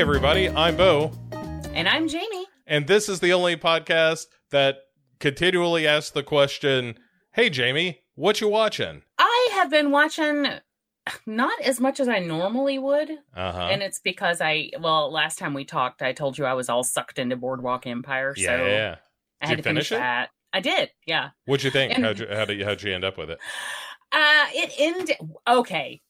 Hey, everybody. I'm Bo. And I'm Jamie. And this is the only podcast that continually asks the question, hey, Jamie, what you watching? I have been watching not as much as I normally would. And it's because last time we talked, I told you I was all sucked into Boardwalk Empire. Yeah, so yeah. I had to finish that. I did, yeah. What'd you think? How'd you end up with it? It ended... Okay.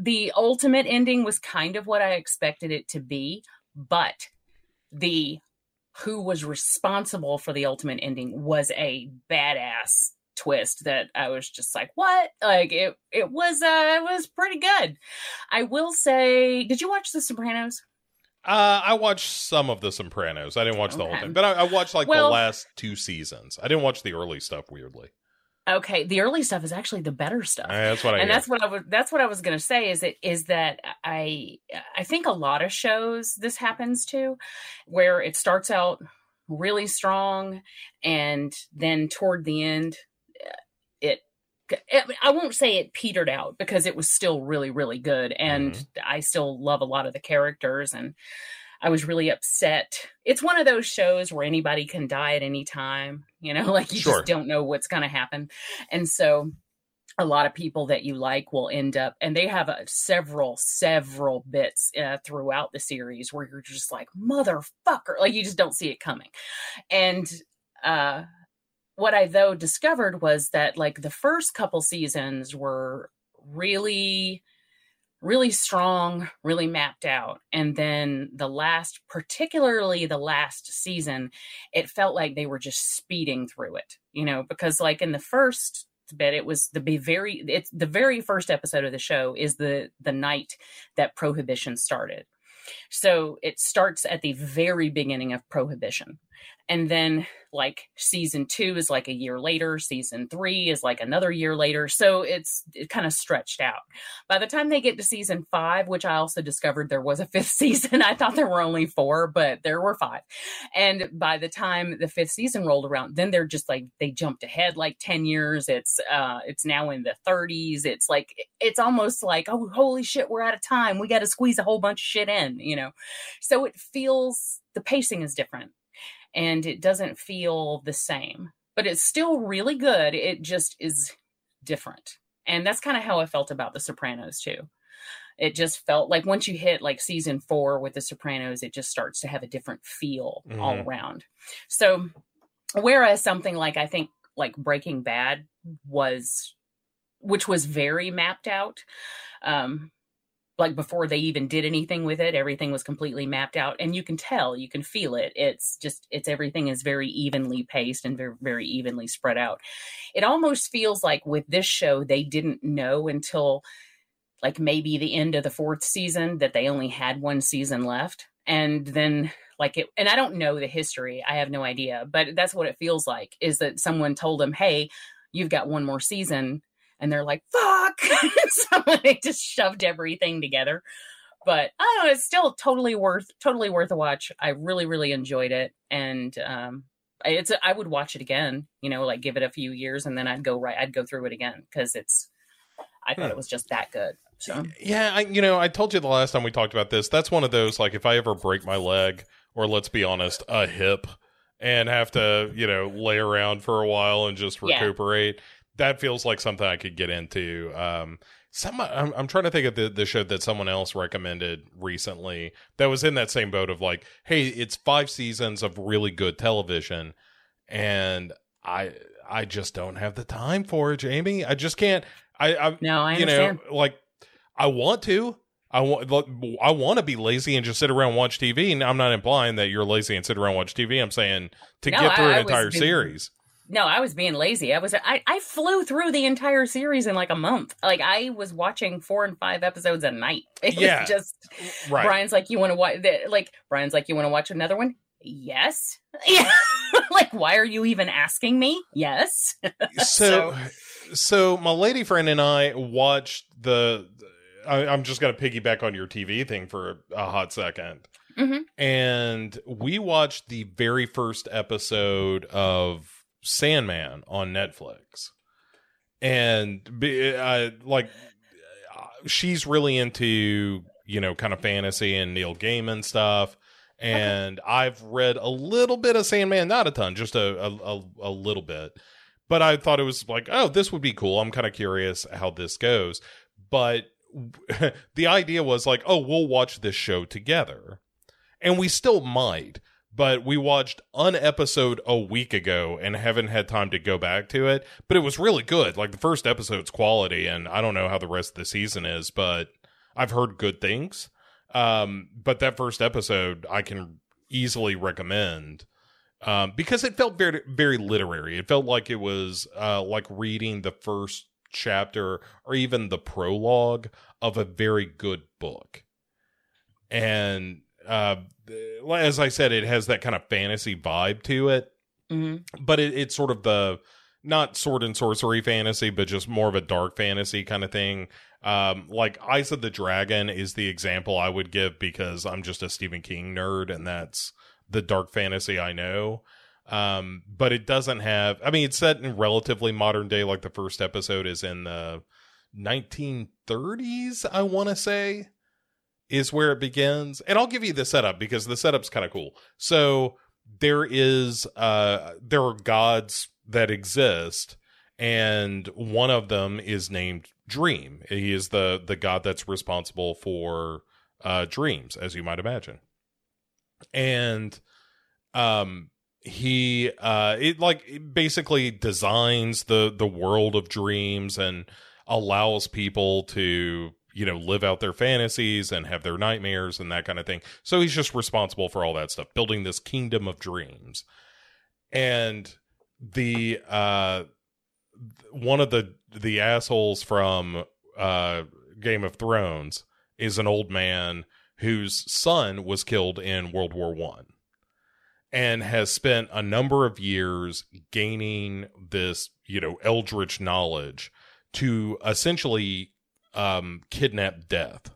The ultimate ending was kind of what I expected it to be, but who was responsible for the ultimate ending was a badass twist that I was just like, what? Like it was pretty good. I will say, did you watch The Sopranos? I watched some of The Sopranos. I didn't watch the whole thing, but I watched the last two seasons. I didn't watch the early stuff, weirdly. Okay, the early stuff is actually the better stuff. That's what I was going to say is that I think a lot of shows this happens to, where it starts out really strong and then toward the end I won't say it petered out because it was still really, really good and I still love a lot of the characters and I was really upset. It's one of those shows where anybody can die at any time, just don't know what's going to happen. And so a lot of people that you like will end up, and they have several bits throughout the series where you're just like, motherfucker, like you just don't see it coming. And what I though discovered was that like the first couple seasons were really, really strong, really mapped out. And then particularly the last season, it felt like they were just speeding through it, because like in the first bit, it's the very first episode of the show is the night that Prohibition started. So it starts at the very beginning of Prohibition. And then like season 2 is like a year later. Season 3 is like another year later. So it kind of stretched out. By the time they get to season 5, which I also discovered there was a 5th season. I thought there were only 4, but there were 5. And by the time the 5th season rolled around, then they're just like, they jumped ahead like 10 years. It's now in the 30s. It's like, it's almost like, oh, holy shit, we're out of time. We got to squeeze a whole bunch of shit in, So it feels, the pacing is different. And it doesn't feel the same, but it's still really good. It just is different. And that's kind of how I felt about The Sopranos too. It just felt like once you hit like season 4 with The Sopranos, it just starts to have a different feel all around. So whereas something like, I think like Breaking Bad which was very mapped out, like before they even did anything with it, everything was completely mapped out and you can feel it. It's just, everything is very evenly paced and very, very evenly spread out. It almost feels like with this show, they didn't know until like maybe the end of the 4th season that they only had 1 season left. And then and I don't know the history. I have no idea, but that's what it feels like is that someone told them, hey, you've got 1 more season. And they're like, fuck. So they just shoved everything together. But I don't know, it's still totally worth a watch. I really, really enjoyed it. And I would watch it again, like give it a few years and then I'd go through it again because I thought it was just that good. So yeah, I told you the last time we talked about this, that's one of those like if I ever break my leg or let's be honest, a hip and have to, lay around for a while and just recuperate. Yeah. That feels like something I could get into. I'm trying to think of the show that someone else recommended recently that was in that same boat of like, hey, it's 5 seasons of really good television, and I just don't have the time for it, Jamie. I just can't. I understand. I want to. I want to be lazy and just sit around and watch TV. And I'm not implying that you're lazy and sit around and watch TV. I'm saying get through an entire series. No, I was being lazy. I flew through the entire series in like a month. Like I was watching 4 and 5 episodes a night. It was just right. Brian's like, you want to watch another one? Yes. Like, why are you even asking me? Yes. So my lady friend and I watched I'm just going to piggyback on your TV thing for a hot second. Mm-hmm. And we watched the very first episode of Sandman on Netflix, and she's really into you know, kind of fantasy and Neil Gaiman stuff. And I've read a little bit of Sandman, not a ton, just a little bit. But I thought it was like, oh, this would be cool. I'm kind of curious how this goes. But the idea was like, oh, we'll watch this show together. And we still might. But we watched an episode a week ago and haven't had time to go back to it. But it was really good. Like, the first episode's quality, and I don't know how the rest of the season is, but I've heard good things. But that first episode I can easily recommend, because it felt very, very literary. It felt like it was, like reading the first chapter or even the prologue of a very good book. And, as I said, it has that kind of fantasy vibe to it, but it's sort of the, not sword and sorcery fantasy, but just more of a dark fantasy kind of thing. Like Eyes of the Dragon is the example I would give because I'm just a Stephen King nerd and that's the dark fantasy I know. But it doesn't have, I mean, it's set in relatively modern day. Like the first episode is in the 1930s, I want to say, is where it begins. And I'll give you the setup because the setup's kind of cool. So there is, there are gods that exist, and one of them is named Dream. He is the god that's responsible for dreams, as you might imagine. And he it basically designs the world of dreams and allows people to, you know, live out their fantasies and have their nightmares and that kind of thing. So he's just responsible for all that stuff, building this kingdom of dreams. And the one of the assholes from Game of Thrones is an old man whose son was killed in World War I and has spent a number of years gaining this, you know, eldritch knowledge to essentially kidnap death.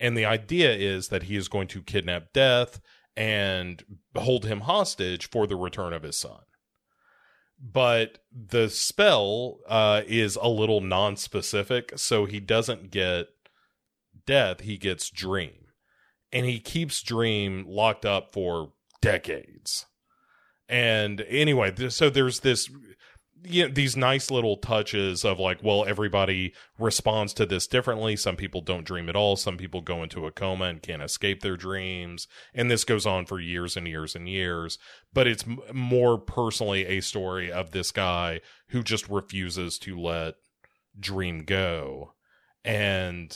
And the idea is that he is going to kidnap death and hold him hostage for the return of his son. But the spell is a little nonspecific, so he doesn't get death, he gets Dream. And he keeps Dream locked up for decades. And anyway, so there's this, you know, these nice little touches of like, well, everybody responds to this differently. Some people don't dream at all. Some people go into a coma and can't escape their dreams. And this goes on for years and years and years. But it's more personally a story of this guy who just refuses to let Dream go. And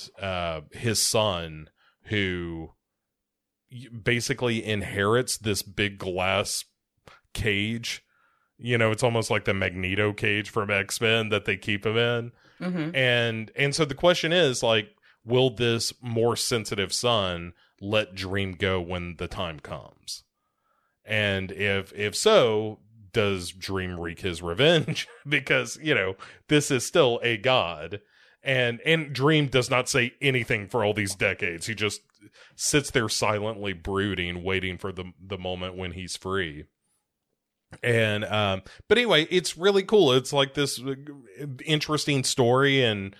his son, who basically inherits this big glass cage. You know, it's almost like the Magneto cage from X-Men that they keep him in. And so the question is, like, will this more sensitive son let Dream go when the time comes? And if so, does Dream wreak his revenge? Because, you know, this is still a god. And Dream does not say anything for all these decades. He just sits there silently brooding, waiting for the moment when he's free. And but anyway, it's really cool. It's like this interesting story, and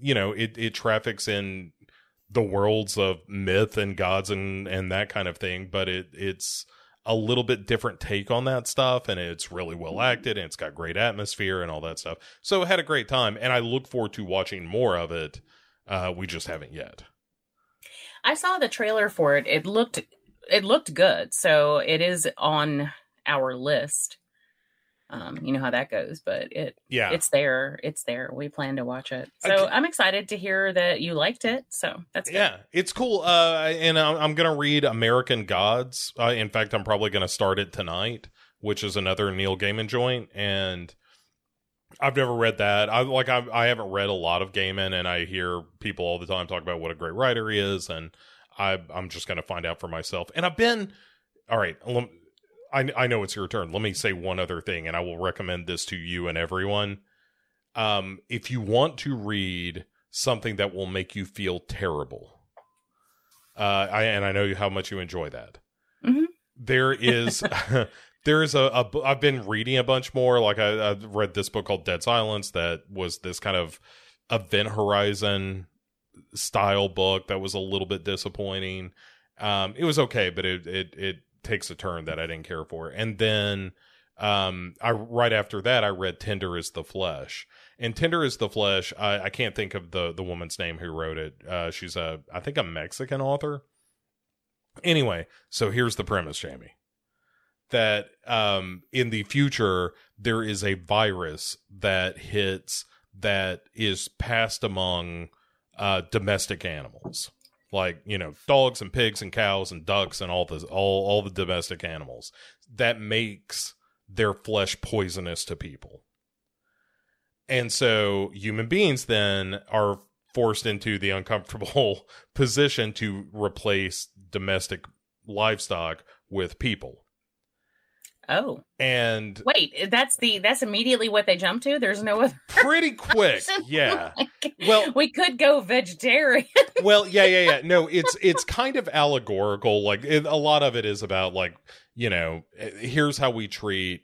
you know, it traffics in the worlds of myth and gods and that kind of thing, but it's a little bit different take on that stuff, and it's really well acted, and it's got great atmosphere and all that stuff. So I had a great time, and I look forward to watching more of it. We just haven't yet. I saw the trailer for it. It looked good, so it is on our list. You know how that goes, but it's there. We plan to watch it. So okay. I'm excited to hear that you liked it. So that's good. Yeah, it's cool. And I'm going to read American Gods. In fact, I'm probably going to start it tonight, which is another Neil Gaiman joint. And I've never read that. I haven't read a lot of Gaiman, and I hear people all the time talk about what a great writer he is. And I'm just going to find out for myself. And I've been, all right, I know it's your turn. Let me say one other thing, and I will recommend this to you and everyone. If you want to read something that will make you feel terrible, and I know how much you enjoy that. Mm-hmm. There is I've been reading a bunch more. Like I read this book called Dead Silence that was this kind of Event Horizon style book that was a little bit disappointing. It was okay, but it takes a turn that I didn't care for. And then right after that, I read Tender is the Flesh. And Tender is the Flesh, I can't think of the woman's name who wrote it. She's I think a Mexican author. Anyway, so here's the premise, Jamie, that in the future, there is a virus that hits that is passed among domestic animals, like, you know, dogs and pigs and cows and ducks and all the domestic animals, that makes their flesh poisonous to people. And so human beings then are forced into the uncomfortable position to replace domestic livestock with people. Oh, and wait, that's immediately what they jump to. There's no other pretty quick. Option. Yeah. Like, well, we could go vegetarian. Well, yeah. No, it's kind of allegorical. Like a lot of it is about, like, you know, here's how we treat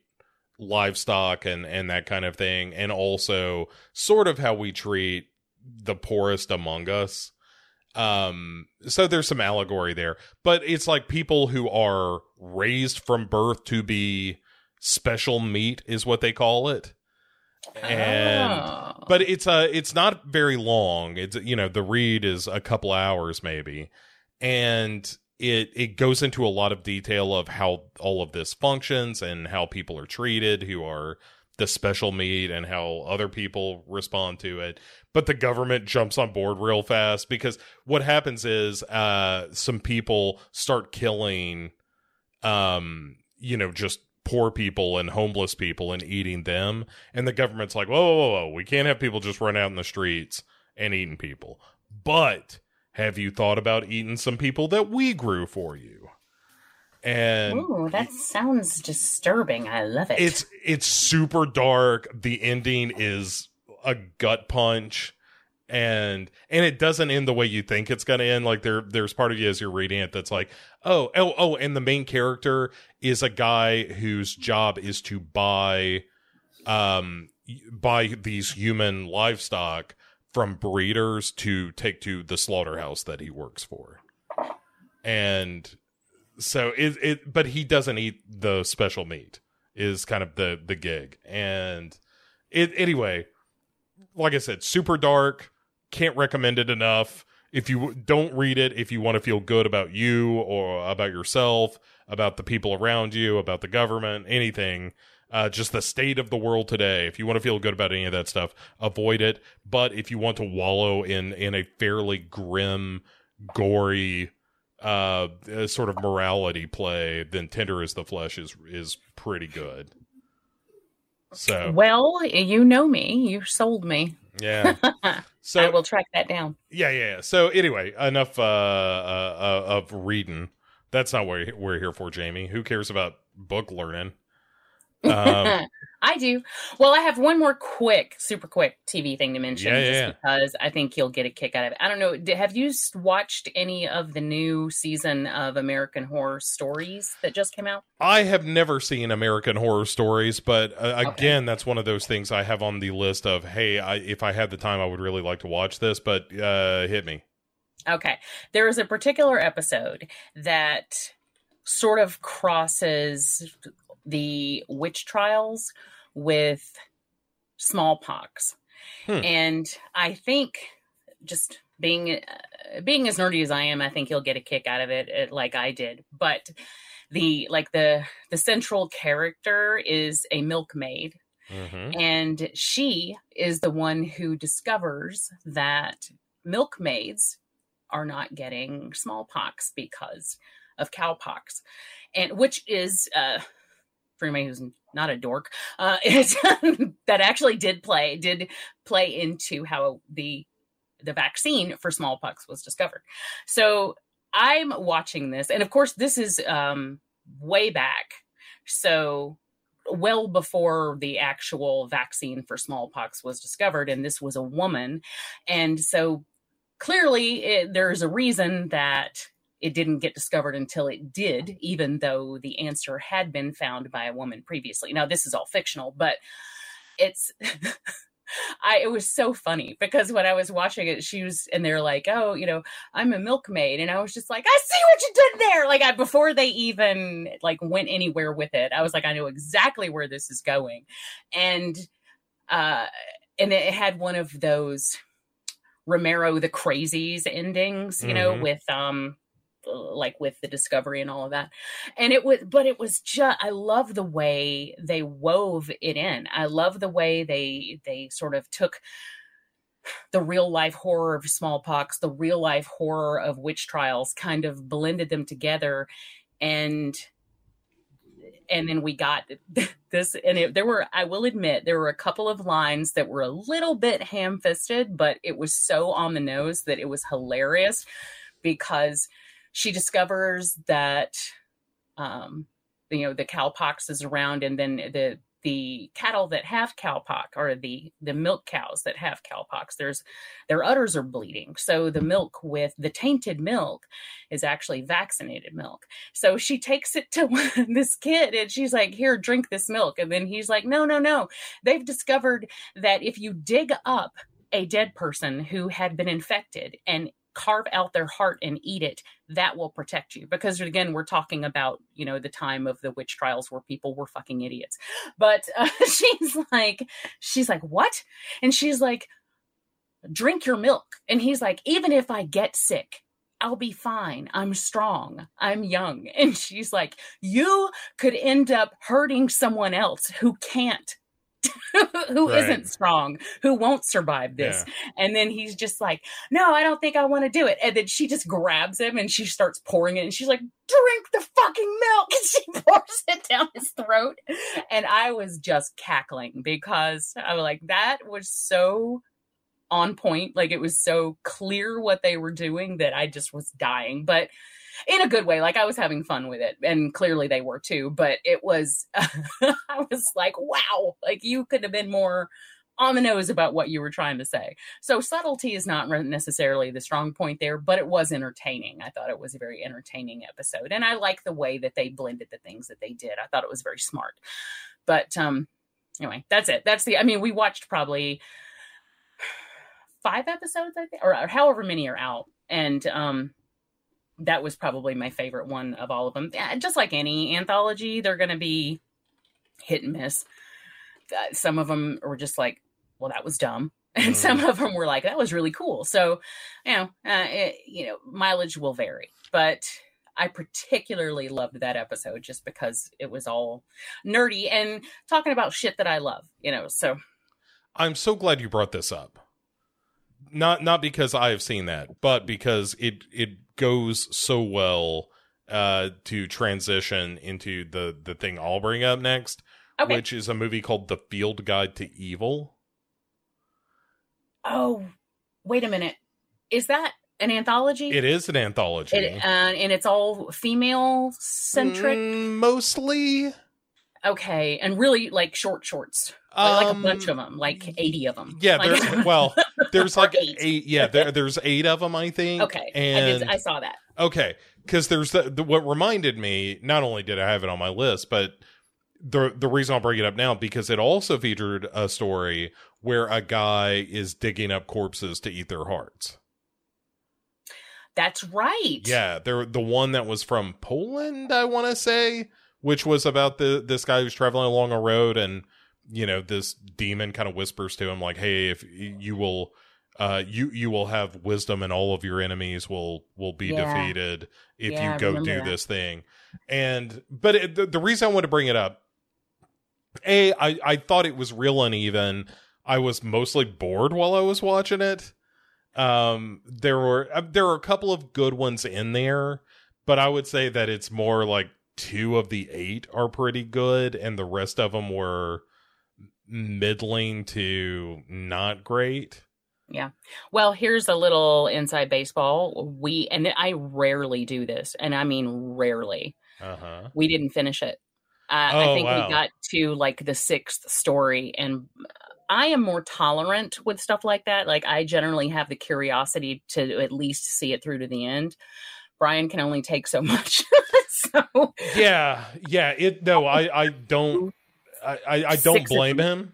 livestock and that kind of thing. And also sort of how we treat the poorest among us. So there's some allegory there, but it's like people who are raised from birth to be special meat is what they call it. But it's not very long. It's, you know, the read is a couple hours maybe. And it goes into a lot of detail of how all of this functions and how people are treated who are the special meat and how other people respond to it. But the government jumps on board real fast, because what happens is some people start killing, you know, just poor people and homeless people and eating them. And the government's like, whoa, we can't have people just run out in the streets and eating people. But have you thought about eating some people that we grew for you? And ooh, that sounds disturbing. I love it. It's super dark. The ending is a gut punch, and it doesn't end the way you think it's going to end. Like there's part of you as you're reading it that's like, oh, and the main character is a guy whose job is to buy these human livestock from breeders to take to the slaughterhouse that he works for. And so but he doesn't eat the special meat is kind of the gig. And anyway, like I said, super dark. Can't recommend it enough. If you don't read it, if you want to feel good about you or about yourself, about the people around you, about the government, anything, just the state of the world today. If you want to feel good about any of that stuff, avoid it. But if you want to wallow in a fairly grim, gory, sort of morality play, then Tender is the Flesh is pretty good. So, well, you know me. You sold me. Yeah. So I will track that down. Yeah. So anyway, enough of reading. That's not what we're here for, Jamie. Who cares about book learning? I do. Well, I have one more super quick TV thing to mention, because I think you'll get a kick out of it. I don't know. Have you watched any of the new season of American Horror Stories that just came out? I have never seen American Horror Stories, but again, that's one of those things I have on the list of, hey, if I had the time, I would really like to watch this, but hit me. Okay. There is a particular episode that sort of crosses the witch trials with smallpox. And I think, just being as nerdy as I am, I think you'll get a kick out of it like I did. But the central character is a milkmaid. Mm-hmm. And she is the one who discovers that milkmaids are not getting smallpox because of cowpox, and which is, for anybody who's not a dork, that actually did play into how the vaccine for smallpox was discovered. So I'm watching this, and of course, this is way back, so well before the actual vaccine for smallpox was discovered, and this was a woman, and so clearly there's a reason that it didn't get discovered until it did, even though the answer had been found by a woman previously. Now, this is all fictional, but it's It was so funny because when I was watching it, she was, and they're like, oh, you know, I'm a milkmaid. And I was just like, I see what you did there. Like before they even like went anywhere with it, I was like, I know exactly where this is going. And it had one of those Romero, the Crazies endings, you know, with, like with the Discovery and all of that. And it was, but it was just, I love the way they wove it in. I love the way they sort of took the real life horror of smallpox, the real life horror of witch trials, kind of blended them together. And then we got this, and I will admit, there were a couple of lines that were a little bit ham-fisted, but it was so on the nose that it was hilarious because she discovers that, you know, the cowpox is around, and then the cattle that have cowpox, or the milk cows that have cowpox, their udders are bleeding. So the milk with the tainted milk is actually vaccinated milk. So she takes it to this kid and she's like, here, drink this milk. And then he's like, no. They've discovered that if you dig up a dead person who had been infected and carve out their heart and eat it, that will protect you. Because again, we're talking about, you know, the time of the witch trials where people were fucking idiots. But she's like, what? And she's like, drink your milk. And he's like, even if I get sick, I'll be fine. I'm strong. I'm young. And she's like, you could end up hurting someone else who can't. Who right. isn't strong, who won't survive this. Yeah. And then he's just like, no, I don't think I want to do it. And then she just grabs him and she starts pouring it. And she's like, drink the fucking milk. And she pours it down his throat. And I was just cackling because I was like, that was so on point. Like, it was so clear what they were doing that I just was dying. But in a good way, like I was having fun with it, and clearly they were too, but it was, I was like, wow, like you could have been more on the nose about what you were trying to say. So subtlety is not necessarily the strong point there, but it was entertaining. I thought it was a very entertaining episode. And I like the way that they blended the things that they did. I thought it was very smart, but anyway, that's it. We watched probably 5 episodes, I think, or however many are out. And, that was probably my favorite one of all of them. Yeah, just like any anthology, they're going to be hit and miss. Some of them were just like, well, that was dumb. And some of them were like, that was really cool. So, mileage will vary. But I particularly loved that episode just because it was all nerdy and talking about shit that I love, you know, so. I'm so glad you brought this up. Not because I have seen that, but because it goes so well to transition into the thing I'll bring up next, okay. Which is a movie called The Field Guide to Evil. Oh, wait a minute. Is that an anthology? It is an anthology. And it's all female-centric? Mostly. Okay, and really, like, shorts. Like a bunch of them, like 80 of them. Yeah, like, there's like 8. Yeah, there's 8 of them, I think. Okay, and I saw that. Okay, because there's what reminded me, not only did I have it on my list, but the reason I'll bring it up now, because it also featured a story where a guy is digging up corpses to eat their hearts. That's right. Yeah, the one that was from Poland, I want to say, which was about this guy who's traveling along a road, and you know, this demon kind of whispers to him like, "Hey, if you will, you will have wisdom, and all of your enemies will be defeated if you go do this thing." And but the reason I want to bring it up, I thought it was real uneven. I was mostly bored while I was watching it. There were a couple of good ones in there, but I would say that it's more like 2 of the 8 are pretty good, and the rest of them were middling to not great. Yeah. Well, here's a little inside baseball. I rarely do this, and I mean rarely. Uh-huh. We didn't finish it. I think we got to like the 6th story, and I am more tolerant with stuff like that. Like, I generally have the curiosity to at least see it through to the end. Brian can only take so much. So I don't blame him.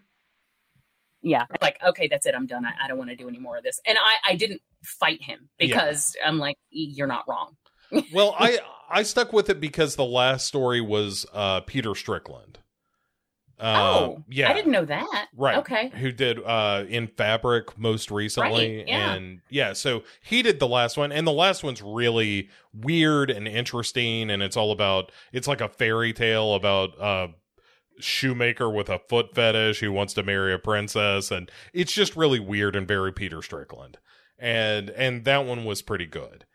Yeah. Like, okay, that's it. I'm done. I don't want to do any more of this. And I didn't fight him because I'm like, you're not wrong. Well, I stuck with it because the last story was Peter Strickland. Yeah. I didn't know that. Right. Okay. Who did In Fabric most recently. Right. Yeah. And yeah, so he did the last one. And the last one's really weird and interesting. And it's all about, it's like a fairy tale about shoemaker with a foot fetish who wants to marry a princess, and it's just really weird and very Peter Strickland, and that one was pretty good.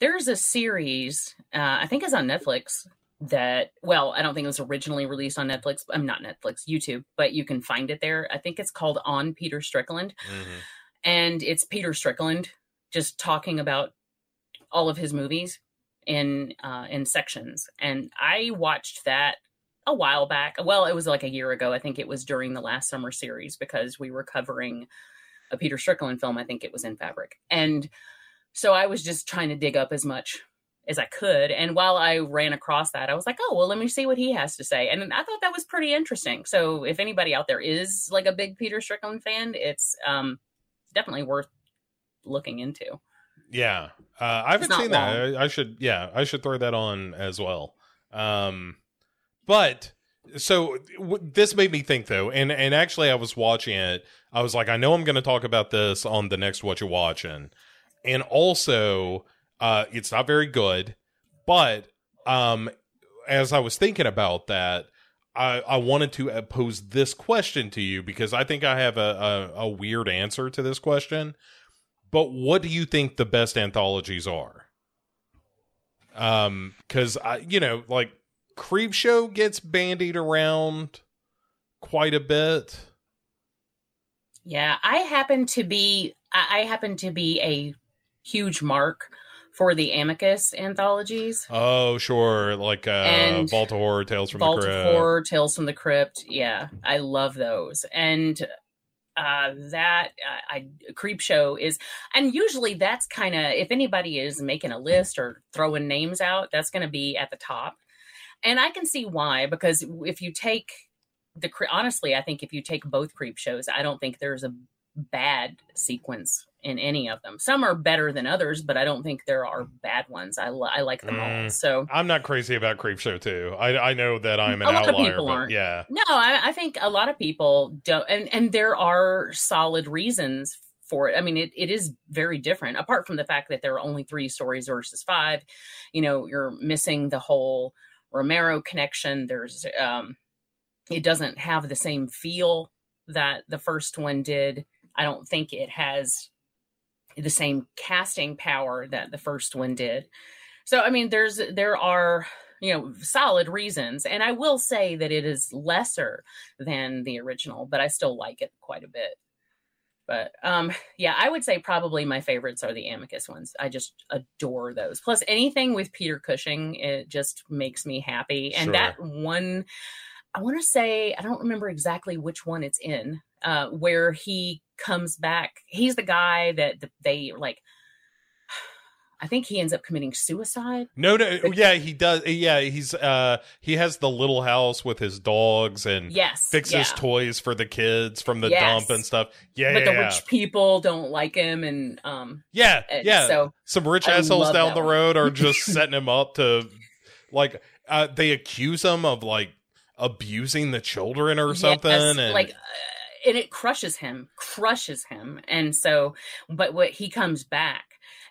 There's a series I think it's on Netflix that, well, I don't think it was originally released on Netflix, I'm not Netflix, YouTube, but you can find it there. I think it's called On Peter Strickland, and it's Peter Strickland just talking about all of his movies in sections, and I watched that a while back. Well, it was like a year ago. I think it was during the last summer series because we were covering a Peter Strickland film. I think it was In Fabric. And so I was just trying to dig up as much as I could. And while I ran across that, I was like, oh, well, let me see what he has to say. And I thought that was pretty interesting. So if anybody out there is like a big Peter Strickland fan, it's definitely worth looking into. Yeah. I haven't seen that. I should throw that on as well. But so this made me think, though, and actually I was watching it. I was like, I know I'm going to talk about this on the next What You're Watching. And also, it's not very good. But as I was thinking about that, I wanted to pose this question to you because I think I have a weird answer to this question. But what do you think the best anthologies are? Because, you know, like, Creepshow gets bandied around quite a bit. Yeah, I happen to be a huge mark for the Amicus anthologies. Oh, sure, like Vault of Horror, Tales from the Crypt. Vault of Horror, Tales from the Crypt. Yeah, I love those. And Creepshow is, and usually that's kind of, if anybody is making a list or throwing names out, that's going to be at the top. And I can see why, because if you take honestly, I think if you take both Creep shows, I don't think there's a bad sequence in any of them. Some are better than others, but I don't think there are bad ones. I like them all. So I'm not crazy about Creepshow too. I know that I'm an outlier. A lot of people aren't. Yeah. No, I think a lot of people don't. And there are solid reasons for it. I mean, it is very different, apart from the fact that there are only 3 stories versus 5. You know, you're missing the whole Romero connection. There's it doesn't have the same feel that the first one did. I don't think it has the same casting power that the first one did. So I mean, there are, you know, solid reasons, and I will say that it is lesser than the original, but I still like it quite a bit. But yeah, I would say probably my favorites are the Amicus ones. I just adore those. Plus anything with Peter Cushing, it just makes me happy. And that one, I want to say, I don't remember exactly which one it's in, where he comes back. He's the guy that they like, I think he ends up committing suicide. No. Yeah, he does. Yeah, he's he has the little house with his dogs and fixes toys for the kids from the dump and stuff. Yeah, but the rich people don't like him, and so some rich assholes down the road are just setting him up to, like, they accuse him of like abusing the children or something, and like. And it crushes him. And so, but what he comes back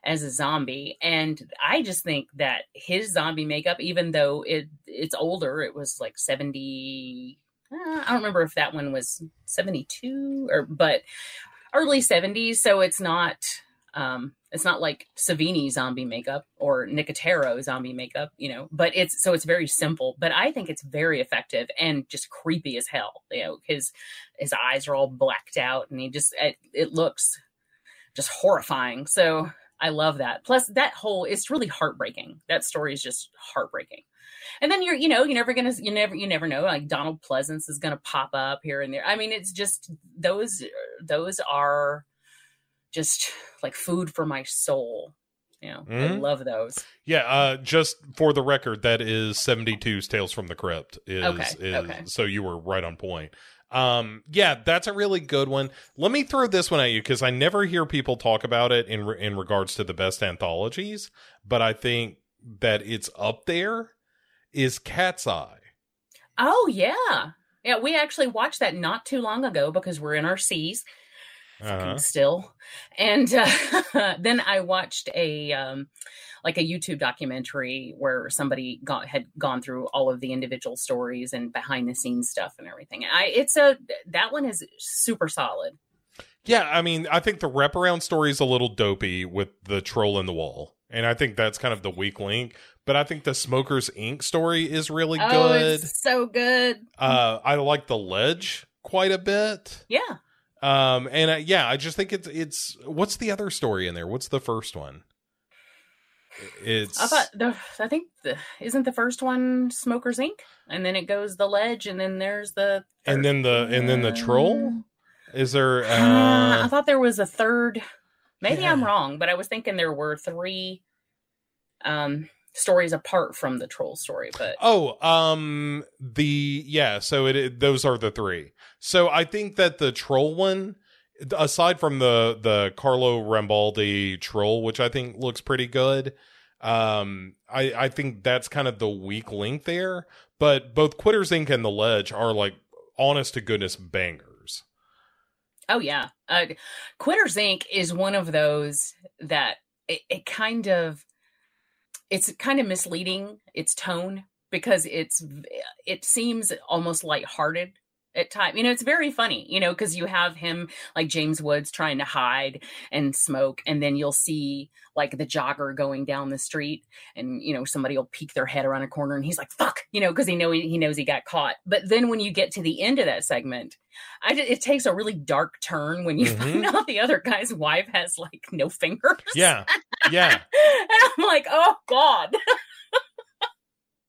as a zombie, and I just think that his zombie makeup, even though it's older, it was like 70, I don't remember if that one was 72 but early 70s. So it's not like Savini zombie makeup or Nicotero zombie makeup, you know, but it's very simple, but I think it's very effective and just creepy as hell. You know, his eyes are all blacked out, and he just, it looks just horrifying. So I love that. Plus it's really heartbreaking. That story is just heartbreaking. And then you never know, like Donald Pleasance is going to pop up here and there. I mean, it's just, those are just like food for my soul. You know, I love those. Yeah. Just for the record, that is 72's Tales from the Crypt. So you were right on point. Yeah, that's a really good one. Let me throw this one at you, because I never hear people talk about it in regards to the best anthologies, but I think that it's up there, is Cat's Eye. Oh, yeah. Yeah, we actually watched that not too long ago because we're in our C's. Uh-huh. Still. And then I watched a YouTube documentary where somebody had gone through all of the individual stories and behind the scenes stuff and everything. That one is super solid. Yeah, I mean, I think the wraparound story is a little dopey with the troll in the wall. And I think that's kind of the weak link. But I think the Smokers Inc. story is really good. It's so good. I like The Ledge quite a bit. Yeah. I just think it's what's the other story in there? What's the first one? Isn't the first one Smokers Inc. and then it goes The Ledge and then there's the third. and then the troll. Is there? I thought there was a third. Maybe I'm wrong, but I was thinking there were three stories apart from the troll story. But those are the three. So I think that the troll one, aside from the Carlo Rambaldi troll, which I think looks pretty good, I think that's kind of the weak link there. But both Quitter's Inc. and The Ledge are like honest to goodness bangers. Oh yeah, Quitter's Inc. is one of those that it's kind of misleading, its tone, because it seems almost lighthearted at times. You know, it's very funny, you know, because you have him like James Woods trying to hide and smoke. And then you'll see like the jogger going down the street and, you know, somebody will peek their head around a corner and he's like, fuck, you know, because he knows he got caught. But then when you get to the end of that segment, it takes a really dark turn when you find out the other guy's wife has like no fingers. Yeah. Yeah. And I'm like, oh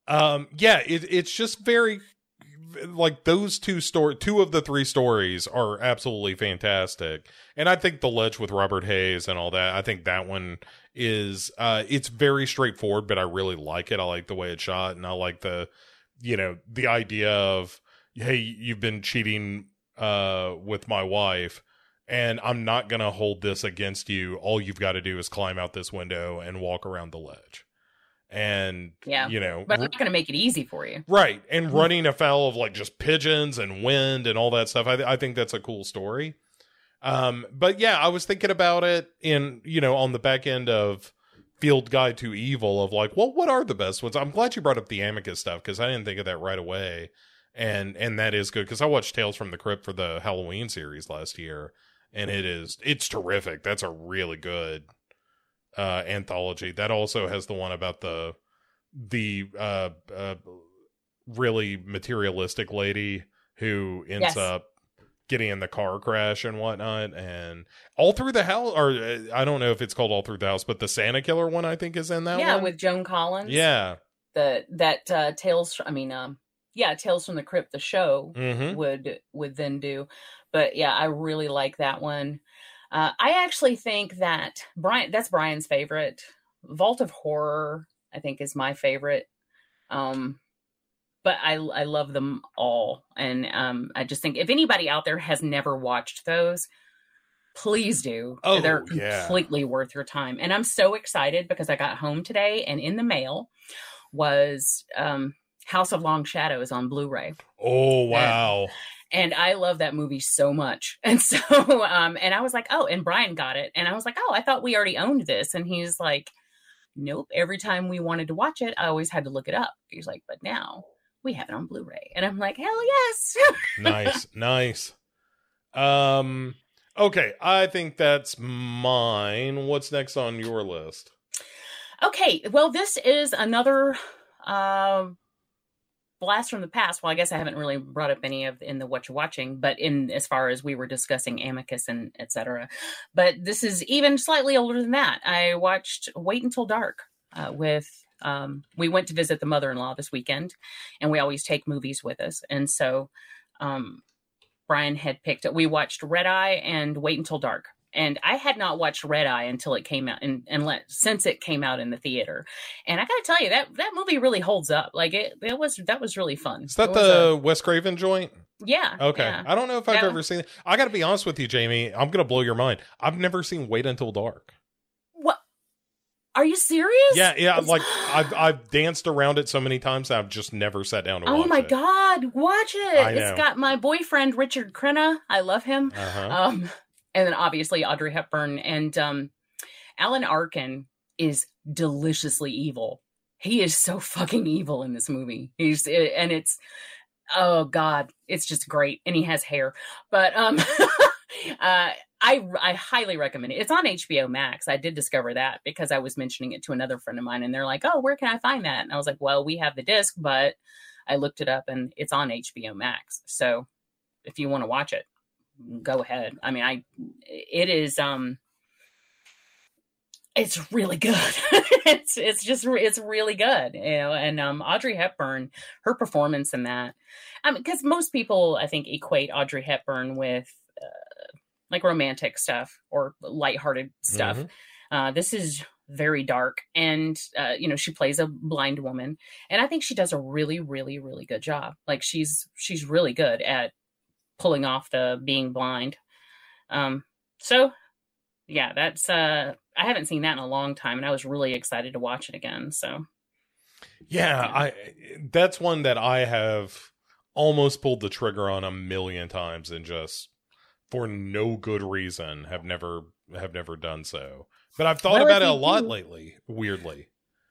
God. Yeah. It's just very, like, those two of the three stories are absolutely fantastic. And I think The Ledge with Robert Hayes and all that, I think that one is, it's very straightforward, but I really like it. I like the way it's shot. And I like the, you know, the idea of, hey, you've been cheating, with my wife and I'm not going to hold this against you. All you've got to do is climb out this window and walk around the ledge. And you know, but I'm not gonna make it easy for you, right? And running afoul of like just pigeons and wind and all that stuff, I think that's a cool story. But yeah, I was thinking about it in, you know, on the back end of Field Guide to Evil of like, well, what are the best ones? I'm glad you brought up the Amicus stuff because I didn't think of that right away, and that is good because I watched Tales from the Crypt for the Halloween series last year, and it's terrific. That's a really good anthology. That also has the one about the really materialistic lady who ends up getting in the car crash and whatnot, and All Through the House, or I don't know if it's called All Through the House, but the Santa Killer one I think is in that one. Yeah, with Joan Collins. Yeah. Tales from the Crypt, the show would then do. But yeah, I really like that one. I actually think that that's Brian's favorite. Vault of Horror, I think, is my favorite. But I love them all. And I just think if anybody out there has never watched those, please do. Oh, they're completely worth your time. And I'm so excited because I got home today and in the mail was House of Long Shadows on Blu-ray. Oh, wow. And I love that movie so much. And so, and I was like, oh, and Brian got it. And I was like, oh, I thought we already owned this. And he's like, nope. Every time we wanted to watch it, I always had to look it up. He's like, but now we have it on Blu-ray. And I'm like, hell yes. Nice. Okay. I think that's mine. What's next on your list? Okay. Well, this is another, blast from the past. Well, I guess I haven't really brought up any of in the what you're watching, but in as far as we were discussing Amicus and etc. But this is even slightly older than that. I watched Wait Until Dark with we went to visit the mother-in-law this weekend, and we always take movies with us. And so Brian had picked it. We watched Red Eye and Wait Until Dark. And I had not watched Red Eye until it came out since it came out in the theater. And I got to tell you that movie really holds up. Like that was really fun. Is that the Wes Craven joint? Yeah. Okay. Yeah. I don't know if I've ever seen it. I got to be honest with you, Jamie. I'm going to blow your mind. I've never seen Wait Until Dark. What? Are you serious? Yeah. Yeah. Like I've danced around it so many times that I've just never sat down to watch it. Oh my God. Watch it. I know. It's got my boyfriend, Richard Crenna. I love him. Uh-huh. And then obviously Audrey Hepburn and Alan Arkin is deliciously evil. He is so fucking evil in this movie. It's oh God, it's just great. And he has hair, but I highly recommend it. It's on HBO Max. I did discover that because I was mentioning it to another friend of mine and they're like, oh, where can I find that? And I was like, well, we have the disc, but I looked it up and it's on HBO Max. So if you want to watch it, go ahead. I mean, it is, it's really good. It's really good, you know. And Audrey Hepburn, her performance in that, because most people I think equate Audrey Hepburn with like romantic stuff or lighthearted stuff. Mm-hmm. This is very dark, and you know, she plays a blind woman, and I think she does a really, really, really good job. Like she's really good at pulling off the being blind. So yeah, that's I haven't seen that in a long time, and I was really excited to watch it again. So, yeah. That's one that I have almost pulled the trigger on 1,000,000 times, and just for no good reason have never done so. But I've thought about it a lot lately. Weirdly,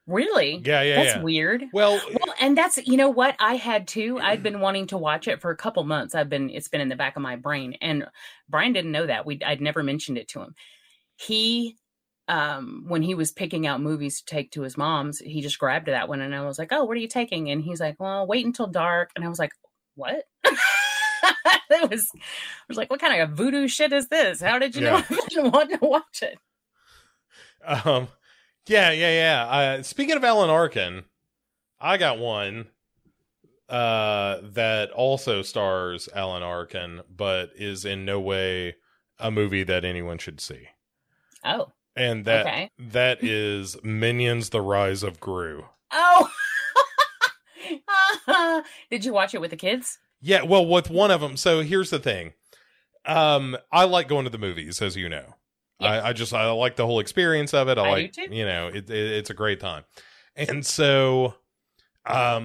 really, yeah. That's weird. Well, and that's, you know what, I had too. I've been wanting to watch it for a couple months. It's been in the back of my brain, and Brian didn't know that. I'd never mentioned it to him. He. When he was picking out movies to take to his mom's, he just grabbed that one, and I was like, oh, what are you taking? And he's like, well, Wait Until Dark. And I was like, what? I was like, what kind of voodoo shit is this? How did you know I didn't want to watch it? Yeah. Speaking of Alan Arkin, I got one that also stars Alan Arkin, but is in no way a movie that anyone should see. Oh. And that is Minions: The Rise of Gru. Oh, did you watch it with the kids? Yeah, well, with one of them. So here's the thing. I like going to the movies, as you know. Yes. I like the whole experience of it. I do too. You know, it's a great time. And so, the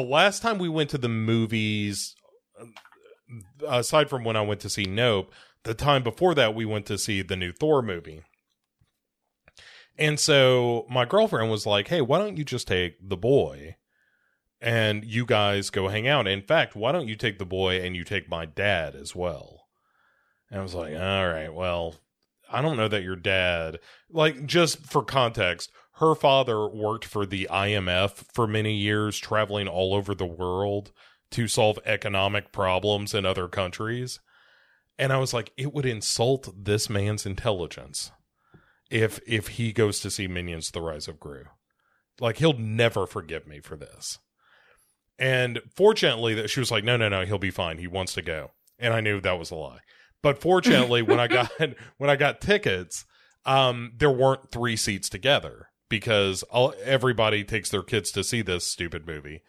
last time we went to the movies, aside from when I went to see Nope, the time before that we went to see the new Thor movie. And so my girlfriend was like, hey, why don't you just take the boy and you guys go hang out? In fact, why don't you take the boy and you take my dad as well? And I was like, all right, well, I don't know that your dad, like, just for context, her father worked for the IMF for many years, traveling all over the world to solve economic problems in other countries. And I was like, it would insult this man's intelligence if he goes to see Minions: The Rise of Gru. Like, he'll never forgive me for this. And fortunately, that she was like, no, he'll be fine. He wants to go. And I knew that was a lie. But fortunately, when I got tickets, there weren't 3 seats together because everybody takes their kids to see this stupid movie.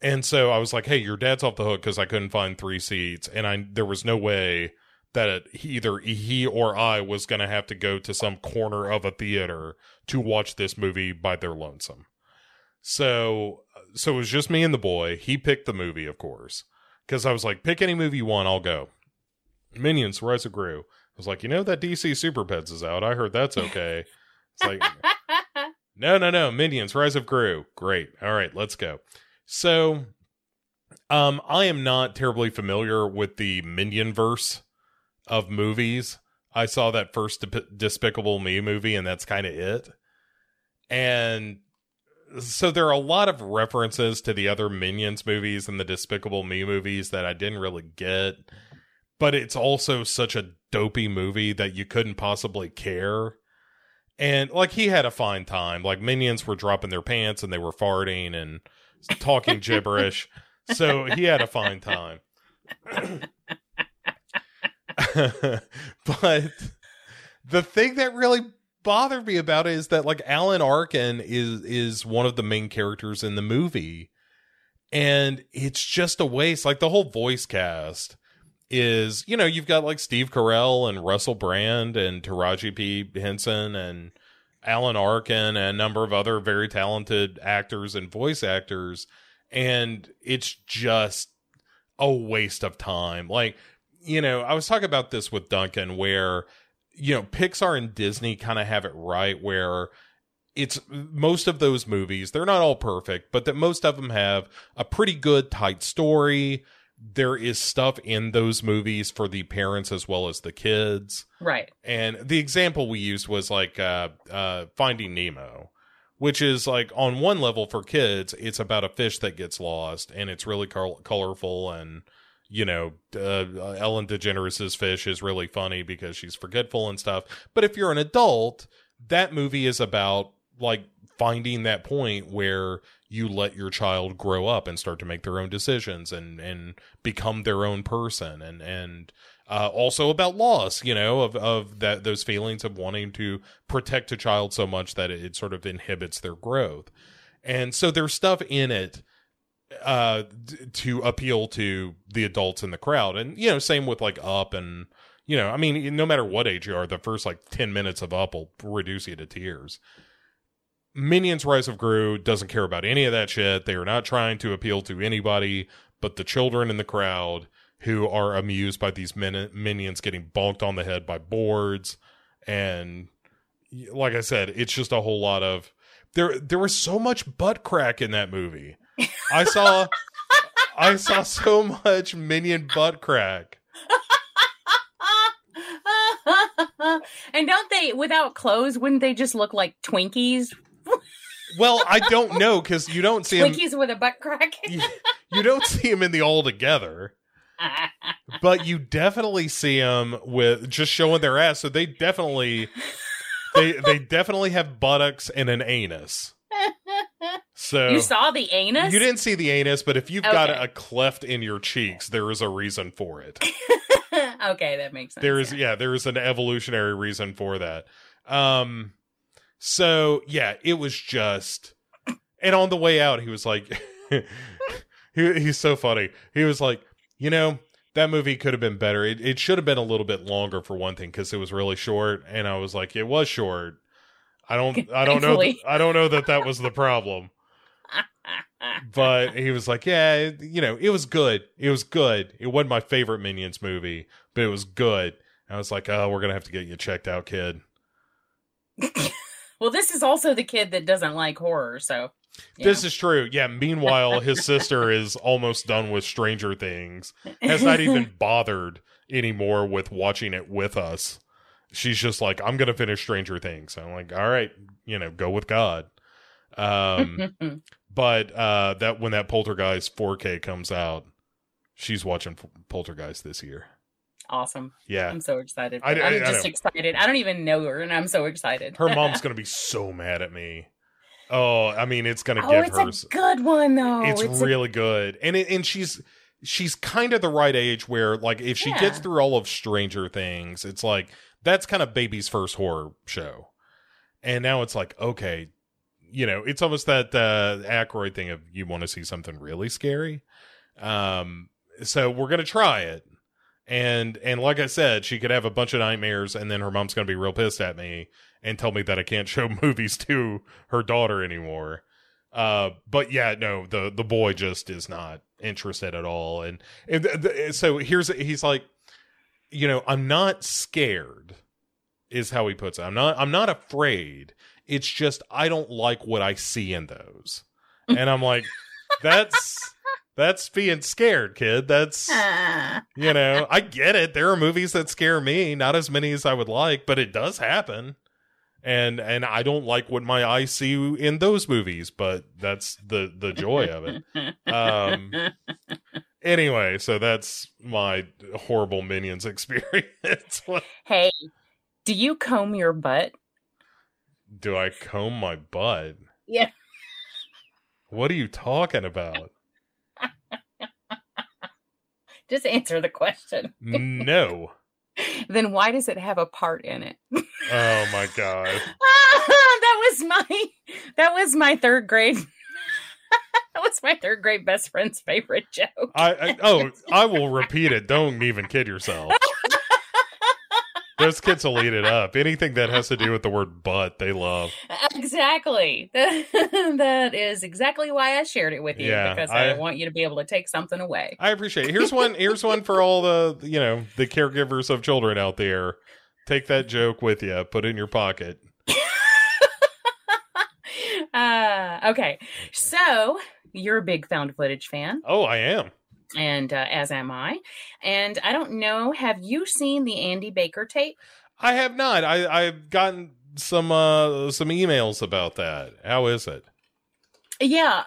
And so I was like, hey, your dad's off the hook because I couldn't find 3 seats. And there was no way that either he or I was going to have to go to some corner of a theater to watch this movie by their lonesome. So it was just me and the boy. He picked the movie, of course, because I was like, pick any movie you want. I'll go. Minions: Rise of Gru. I was like, you know that DC Super Pets is out. I heard that's okay. It's like, no. Minions: Rise of Gru. Great. All right, let's go. So, I am not terribly familiar with the Minionverse of movies. I saw that first Despicable Me movie, and that's kind of it. And so there are a lot of references to the other Minions movies and the Despicable Me movies that I didn't really get. But it's also such a dopey movie that you couldn't possibly care. And, like, he had a fine time. Like, Minions were dropping their pants, and they were farting, and talking gibberish, so he had a fine time. But the thing that really bothered me about it is that, like, Alan Arkin is one of the main characters in the movie, And it's just a waste. Like, the whole voice cast is, you know, you've got like Steve Carell and Russell Brand and Taraji P. Henson and Alan Arkin and a number of other very talented actors and voice actors. And it's just a waste of time. Like, you know, I was talking about this with Duncan where, you know, Pixar and Disney kind of have it right where it's most of those movies, they're not all perfect, but that most of them have a pretty good tight story. There is stuff in those movies for the parents as well as the kids. Right. And the example we used was like Finding Nemo, which is like on one level for kids, it's about a fish that gets lost and it's really colorful. And, you know, Ellen DeGeneres' fish is really funny because she's forgetful and stuff. But if you're an adult, that movie is about like finding that point where you let your child grow up and start to make their own decisions and become their own person. And also about loss, you know, of that, those feelings of wanting to protect a child so much that it sort of inhibits their growth. And so there's stuff in it to appeal to the adults in the crowd. And, you know, same with like Up and, you know, I mean, no matter what age you are, the first like 10 minutes of Up will reduce you to tears. Minions: Rise of Gru doesn't care about any of that shit. They are not trying to appeal to anybody but the children in the crowd who are amused by these minions getting bonked on the head by boards. And like I said, it's just a whole lot of... There was so much butt crack in that movie. I saw so much minion butt crack. And don't they, without clothes, wouldn't they just look like Twinkies? Well, I don't know, because you don't see Twinkies them, with a butt crack. You don't see them in the all together, but you definitely see them with just showing their ass. So they definitely, they definitely have buttocks and an anus. So you saw the anus? You didn't see the anus, but if you've got a cleft in your cheeks, there is a reason for it. Okay, that makes sense. There is an evolutionary reason for that. So yeah, it was just, and on the way out, he was like, he's so funny. He was like, you know, that movie could have been better. It should have been a little bit longer for one thing, because it was really short. And I was like, it was short. I don't know that was the problem. But he was like, yeah, you know, it was good. It was good. It wasn't my favorite Minions movie, but it was good. And I was like, oh, we're going to have to get you checked out, kid. Well, this is also the kid that doesn't like horror, so. This is true. Yeah, meanwhile, his sister is almost done with Stranger Things. Has not even bothered anymore with watching it with us. She's just like, I'm going to finish Stranger Things. I'm like, all right, you know, go with God. But that when that Poltergeist 4K comes out, she's watching Poltergeist this year. Awesome. Yeah. I'm so excited. I'm just excited. I don't even know her, and I'm so excited. Her mom's going to be so mad at me. Oh, I mean, it's going to give her... it's a good one, though. It's really good. And she's kind of the right age where, like, if she gets through all of Stranger Things, it's like, that's kind of baby's first horror show. And now it's like, okay... You know, it's almost that Aykroyd thing of you want to see something really scary. So we're going to try it. And like I said, she could have a bunch of nightmares, and then her mom's going to be real pissed at me and tell me that I can't show movies to her daughter anymore. But yeah, no, the boy just is not interested at all. And so he's like, you know, I'm not scared is how he puts it. I'm not afraid. It's just, I don't like what I see in those. And I'm like, that's being scared, kid. That's, you know, I get it. There are movies that scare me, not as many as I would like, but it does happen. And I don't like what my eyes see in those movies, but that's the joy of it. Anyway, so that's my horrible Minions experience. Hey, do you comb your butt? Do I comb my butt? Yeah. What are you talking about? Just answer the question. No. Then why does it have a part in it? Oh my God. That was my third grade. That was my third grade best friend's favorite joke. I will repeat it. Don't even kid yourself. Those kids will eat it up. Anything that has to do with the word "but," they love. Exactly. That is exactly why I shared it with you, because I want you to be able to take something away. I appreciate it. Here's one for all the the caregivers of children out there. Take that joke with you. Put it in your pocket. Okay. So you're a big found footage fan. Oh, I am. And as am I. And I don't know, have you seen the Andy Baker tape? I have not. I've gotten some emails about that. How is it? Yeah.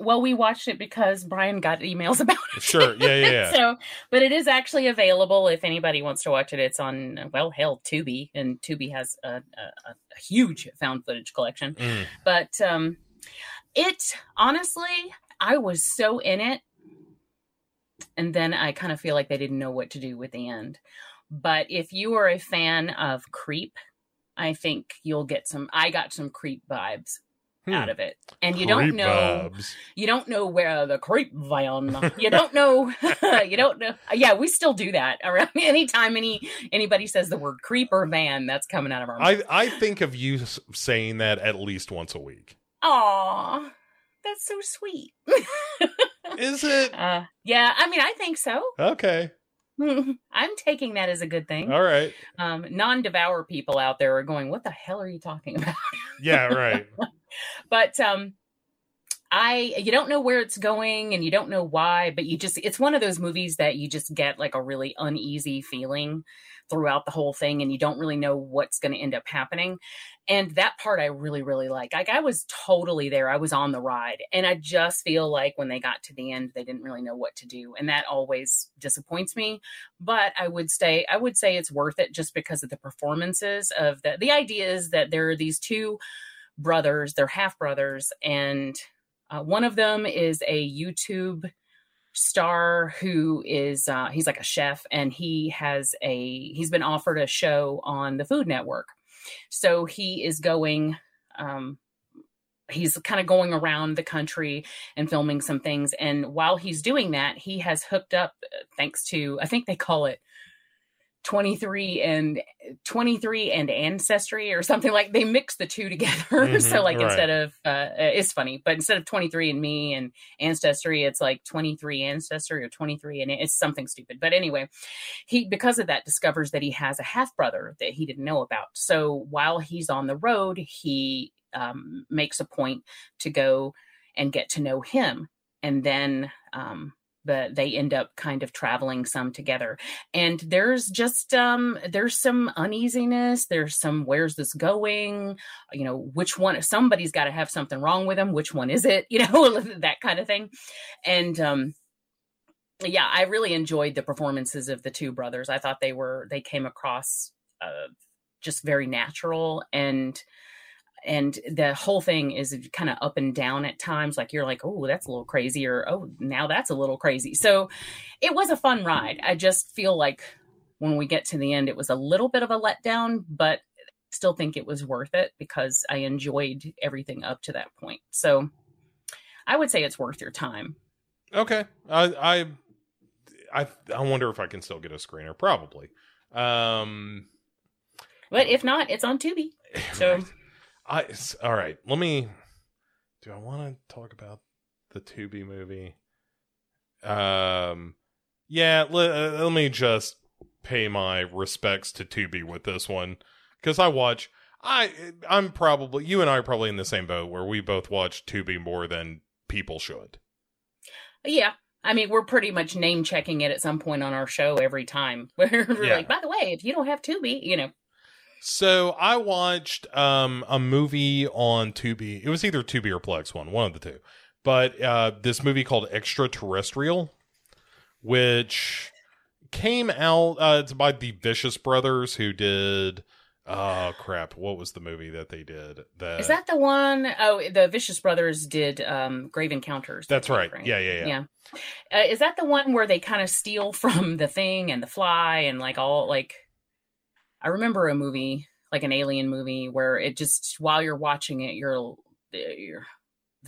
Well, we watched it because Brian got emails about it. Sure. Yeah. So, but it is actually available if anybody wants to watch it. It's on, Tubi. And Tubi has a huge found footage collection. Mm. But it, honestly, I was so in it. And then I kind of feel like they didn't know what to do with the end. But if you are a fan of Creep, I think you'll get I got some Creep vibes out of it. And you don't know where the Creep vibes. You don't know. Yeah, we still do that around anytime anybody says the word Creep or van, that's coming out of our mouth. I think of you saying that at least once a week. Aww. That's so sweet. Is it? Yeah, I mean, I think so. Okay. I'm taking that as a good thing. All right. Non-devour people out there are going, what the hell are you talking about? Yeah, right. But you don't know where it's going and you don't know why, but it's one of those movies that you just get like a really uneasy feeling throughout the whole thing, and you don't really know what's going to end up happening. And that part I really, really like. Like, I was totally there. I was on the ride, and I just feel like when they got to the end, they didn't really know what to do. And that always disappoints me, but I would say it's worth it just because of the performances of the idea is that there are these two brothers, they're half brothers, and one of them is a YouTube star who is, he's like a chef, and he's been offered a show on the Food Network. So he is going, he's kind of going around the country and filming some things. And while he's doing that, he has hooked up, thanks to, I think they call it 23 and ancestry or something, like they mix the two together. Mm-hmm, so like, right. Instead of it's funny, but instead of 23 and me and ancestry, it's like 23 ancestry or 23, and it's something stupid. But anyway, he, because of that, discovers that he has a half brother that he didn't know about. So while he's on the road, he makes a point to go and get to know him. And then but they end up kind of traveling some together. And there's just, there's some uneasiness. There's some, where's this going? You know, which one, somebody's got to have something wrong with them. Which one is it? You know, that kind of thing. And yeah, I really enjoyed the performances of the two brothers. I thought they came across just very natural, and the whole thing is kind of up and down at times. Like, you're like, oh, that's a little crazy, or oh, now that's a little crazy. So it was a fun ride. I just feel like when we get to the end, it was a little bit of a letdown, but still think it was worth it because I enjoyed everything up to that point. So I would say it's worth your time. Okay. I wonder if I can still get a screener. Probably. But if not, it's on Tubi. So... all right. Let me. Do I want to talk about the Tubi movie? Yeah. Let me just pay my respects to Tubi with this one, because I watch. I'm probably, you and I are probably in the same boat where we both watch Tubi more than people should. Yeah. I mean, we're pretty much name checking it at some point on our show every time. We're like, by the way, if you don't have Tubi, you know. So I watched a movie on Tubi. It was either Tubi or Plex, one of the two. But this movie called Extraterrestrial, which came out, it's by the Vicious Brothers, who did, oh crap, what was the movie that they did? Is that the one? Oh, the Vicious Brothers did Grave Encounters. That's right. Right. Yeah. Is that the one where they kind of steal from The Thing and The Fly and like all like... I remember a movie, like an alien movie, where it just, while you're watching it, you're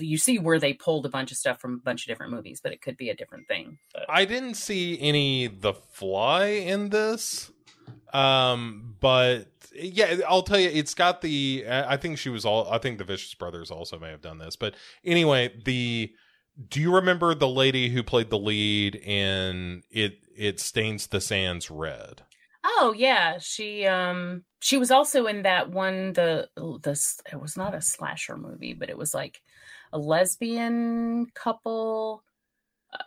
you see where they pulled a bunch of stuff from a bunch of different movies, but it could be a different thing. But I didn't see any The Fly in this. But yeah, I'll tell you, it's got the, I think the Vicious Brothers also may have done this, but anyway, do you remember the lady who played the lead in It Stains the Sands Red? Oh yeah. She was also in that one, it was not a slasher movie, but it was like a lesbian couple.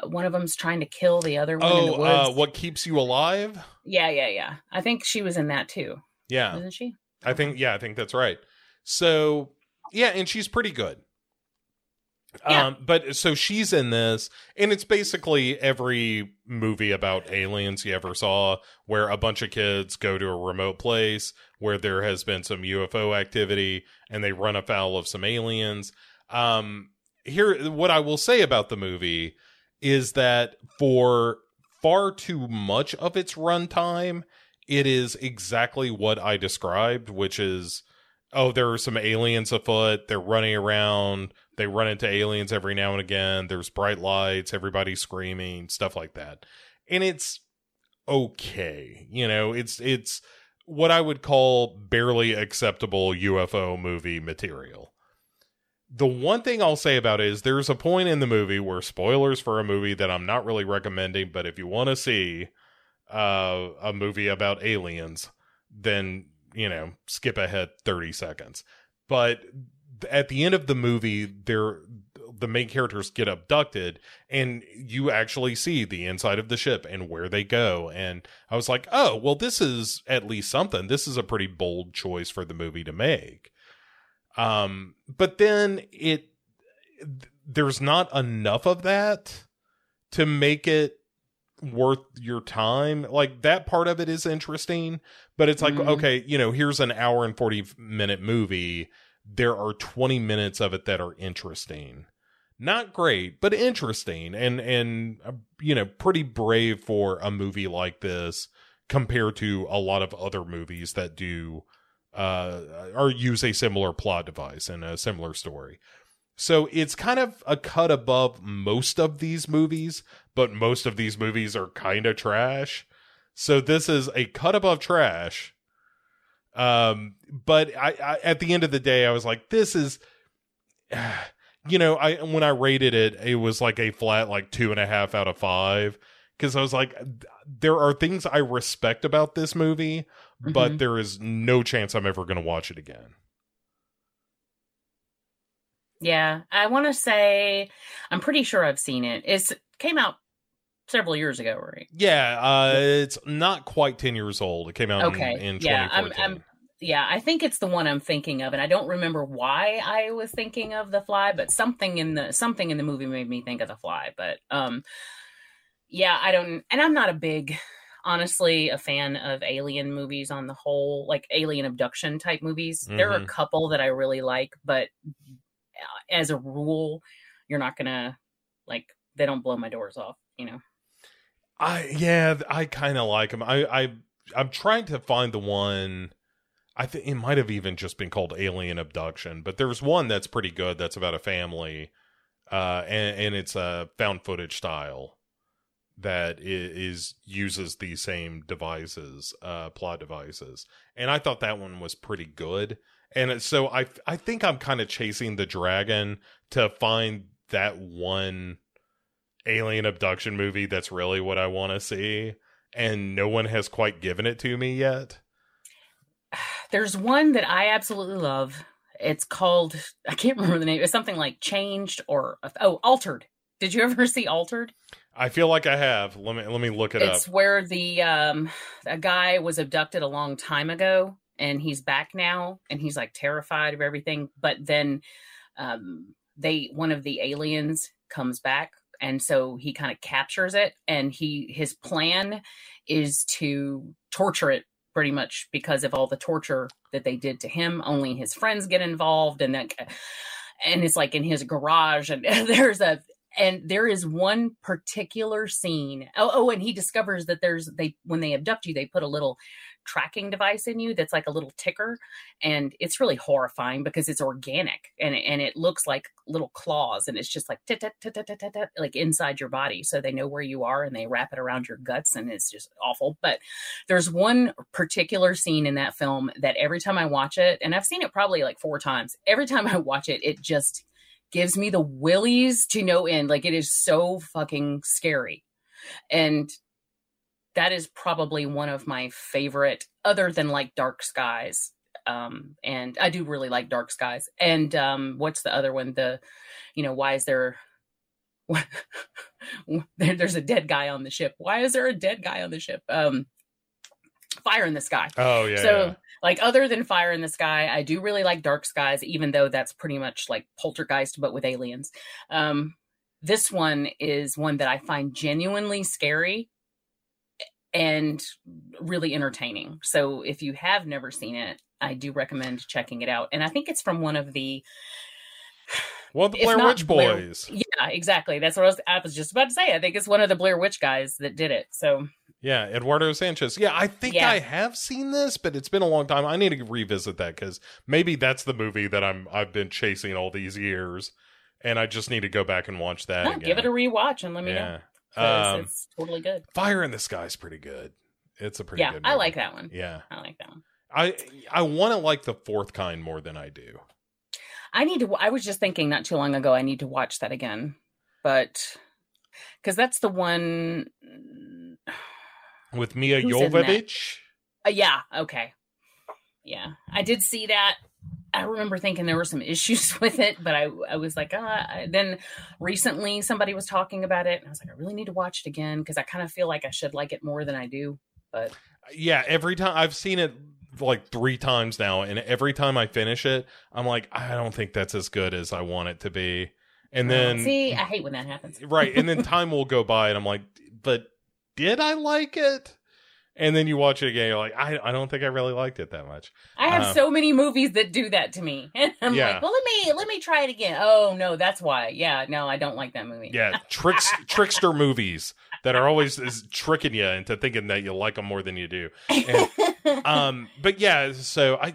One of them's trying to kill the other one in the woods. What Keeps You Alive? Yeah. I think she was in that too. Yeah. Isn't she? I think that's right. So, yeah, and she's pretty good. Yeah. But so she's in this, and it's basically every movie about aliens you ever saw, where a bunch of kids go to a remote place where there has been some UFO activity and they run afoul of some aliens. Here, what I will say about the movie is that for far too much of its runtime, it is exactly what I described, which is, there are some aliens afoot, they're running around, they run into aliens every now and again, there's bright lights, everybody's screaming, stuff like that. And it's okay. You know, it's what I would call barely acceptable UFO movie material. The one thing I'll say about it is there's a point in the movie where, spoilers for a movie that I'm not really recommending, but if you want to see a movie about aliens, then, you know, skip ahead 30 seconds. But at the end of the movie, the main characters get abducted, and you actually see the inside of the ship and where they go. And I was like, oh, well, this is at least something. This is a pretty bold choice for the movie to make. But then there's not enough of that to make it worth your time. Like, that part of it is interesting, but it's like, okay, you know, here's an hour and 40-minute movie. There are 20 minutes of it that are interesting. Not great, but interesting. And you know, pretty brave for a movie like this compared to a lot of other movies that do, or use a similar plot device and a similar story. So it's kind of a cut above most of these movies, but most of these movies are kind of trash. So this is a cut above trash. But I at the end of the day, I was like, this is, you know, when I rated it, it was like a flat, like 2.5 out of 5. 'Cause I was like, there are things I respect about this movie, but there is no chance I'm ever going to watch it again. Yeah, I want to say I'm pretty sure I've seen it. It came out several years ago, right? Yeah, it's not quite 10 years old. It came out in 2014. Yeah, I think it's the one I'm thinking of, and I don't remember why I was thinking of The Fly, but something in the movie made me think of The Fly. But yeah, I don't, and I'm not honestly a fan of alien movies on the whole, like alien abduction type movies. There are a couple that I really like, but as a rule, you're not gonna like, they don't blow my doors off, you know. I kind of like them. I'm trying to find the one. I think it might have even just been called Alien Abduction, but there's one that's pretty good that's about a family, and it's a found footage style that uses the same devices, plot devices. And I thought that one was pretty good. And so I think I'm kind of chasing the dragon to find that one alien abduction movie that's really what I want to see. And no one has quite given it to me yet. There's one that I absolutely love. It's called, I can't remember the name. It's something like Changed or, Altered. Did you ever see Altered? I feel like I have. Let me look it up. It's where the a guy was abducted a long time ago, and he's back now, and he's like terrified of everything. But then one of the aliens comes back, and so he kind of captures it, and his plan is to torture it pretty much because of all the torture that they did to him. Only his friends get involved, and it's like in his garage, and there's a And there is one particular scene. Oh, and he discovers that when they abduct you, they put a little tracking device in you that's like a little ticker, and it's really horrifying because it's organic and it looks like little claws, and it's just like like inside your body, so they know where you are and they wrap it around your guts, and it's just awful. But there's one particular scene in that film that every time I watch it, and I've seen it probably like 4 times, every time I watch it, it just gives me the willies to no end. Like, it is so fucking scary. And that is probably one of my favorite, other than like Dark Skies. And I do really like Dark Skies. And what's the other one? Why is there... there's a dead guy on the ship. Why is there a dead guy on the ship? Fire in the Sky. Oh, yeah. So, yeah. Like, other than Fire in the Sky, I do really like Dark Skies, even though that's pretty much like Poltergeist, but with aliens. This one is one that I find genuinely scary and really entertaining. So if you have never seen it, I do recommend checking it out. And I think it's from one of the... Well, the Blair Witch boys. Yeah, exactly. That's what I was just about to say. I think it's one of the Blair Witch guys that did it, so... Yeah, Eduardo Sanchez. Yeah, I think I have seen this, but it's been a long time. I need to revisit that because maybe that's the movie that I've been chasing all these years, and I just need to go back and watch that again. Give it a rewatch and let me know. Because it's totally good. Fire in the Sky is pretty good. It's a pretty good movie. I like that one. Yeah. I like that one. I want to like The Fourth Kind more than I do. I was just thinking not too long ago, I need to watch that again. But, because that's the one... With Mia Jovovich? Yeah. Okay. Yeah. I did see that. I remember thinking there were some issues with it, but I was like, then recently somebody was talking about it, and I was like, I really need to watch it again because I kind of feel like I should like it more than I do. But yeah, every time I've seen it like 3 times now, and every time I finish it, I'm like, I don't think that's as good as I want it to be. And then see, I hate when that happens. Right. And then time will go by, and I'm like, but did I like it? And then you watch it again, you're like, I don't think I really liked it that much. I have so many movies that do that to me. And I'm like, well, let me try it again. Oh, no, that's why. Yeah, no, I don't like that movie. Yeah, trickster movies that are always tricking you into thinking that you like them more than you do. And, but yeah, so I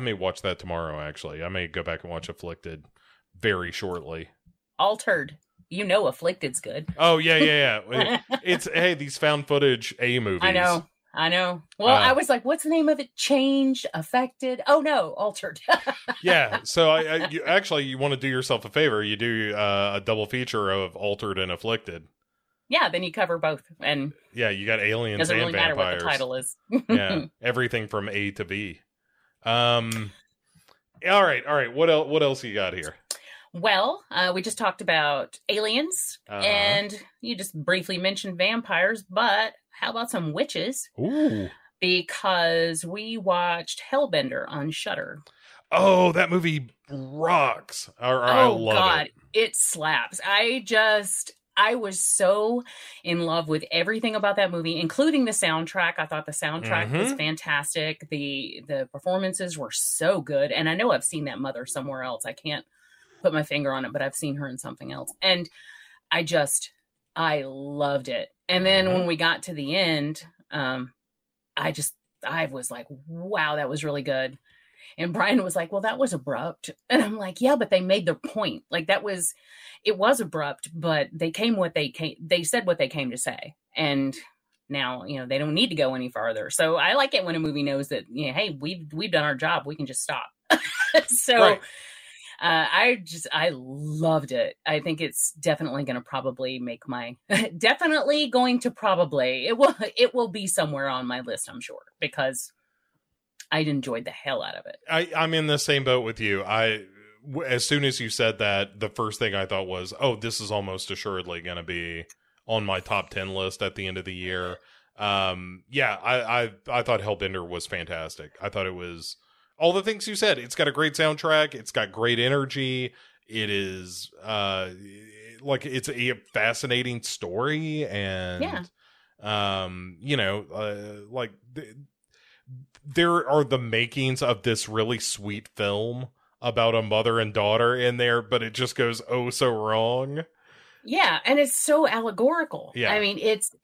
may watch that tomorrow, actually. I may go back and watch Afflicted very shortly. Altered. You know Afflicted's good. Oh, yeah. It's, hey, these found footage A-movies. I know. Well, I was like, what's the name of it? Changed, Affected? Oh, no, Altered. Yeah, so you want to do yourself a favor. You do a double feature of Altered and Afflicted. Yeah, then you cover both. And yeah, you got aliens and vampires. Doesn't really matter what the title is. Yeah, everything from A to B. All right. What else you got here? Well, we just talked about aliens, and you just briefly mentioned vampires, but how about some witches? Ooh. Because we watched Hellbender on Shudder. Oh, that movie rocks. I love God, it slaps. I was so in love with everything about that movie, including the soundtrack. I thought the soundtrack was fantastic. The performances were so good, and I know I've seen that mother somewhere else. I can't put my finger on it, but I've seen her in something else, and I loved it. And then when we got to the end, I was like, wow, that was really good. And Brian was like, well, that was abrupt. And I'm like, yeah, but they made their point. Like, it was abrupt, but they said what they came to say, and now they don't need to go any farther. So I like it when a movie knows that hey, we've done our job, we can just stop. So right. I loved it. I think it's definitely going to probably make my it will be somewhere on my list, I'm sure, because I enjoyed the hell out of it. I'm in the same boat with you. As soon as you said that, the first thing I thought was, oh, this is almost assuredly going to be on my top 10 list at the end of the year. I thought Hellbender was fantastic. I thought it was all the things you said. It's got a great soundtrack. It's got great energy. It is it's a fascinating story, and there are the makings of this really sweet film about a mother and daughter in there, but it just goes oh so wrong. Yeah, and it's so allegorical. Yeah. I mean, it's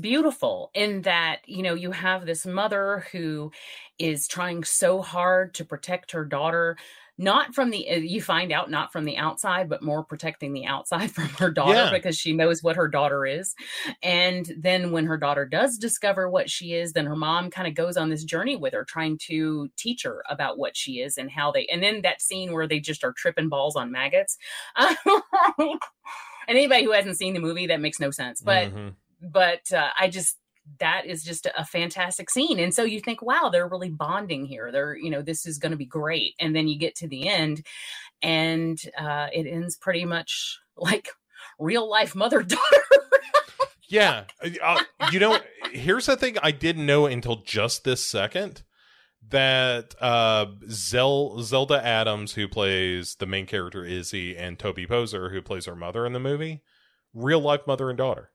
beautiful in that, you know, you have this mother who is trying so hard to protect her daughter, not from the, you find out, not from the outside, but more protecting the outside from her daughter, yeah, because she knows what her daughter is. And then when her daughter does discover what she is, then her mom kind of goes on this journey with her, trying to teach her about what she is and how they, and then that scene where they just are tripping balls on maggots. And anybody who hasn't seen the movie, that makes no sense. But, I just, that is just a fantastic scene. And so you think, wow, they're really bonding here. They're, you know, this is going to be great. And then you get to the end and it ends pretty much like real life mother-daughter. Yeah. You know, here's the thing I didn't know until just this second, that Zelda Adams, who plays the main character Izzy, and Toby Poser, who plays her mother in the movie, real life mother and daughter.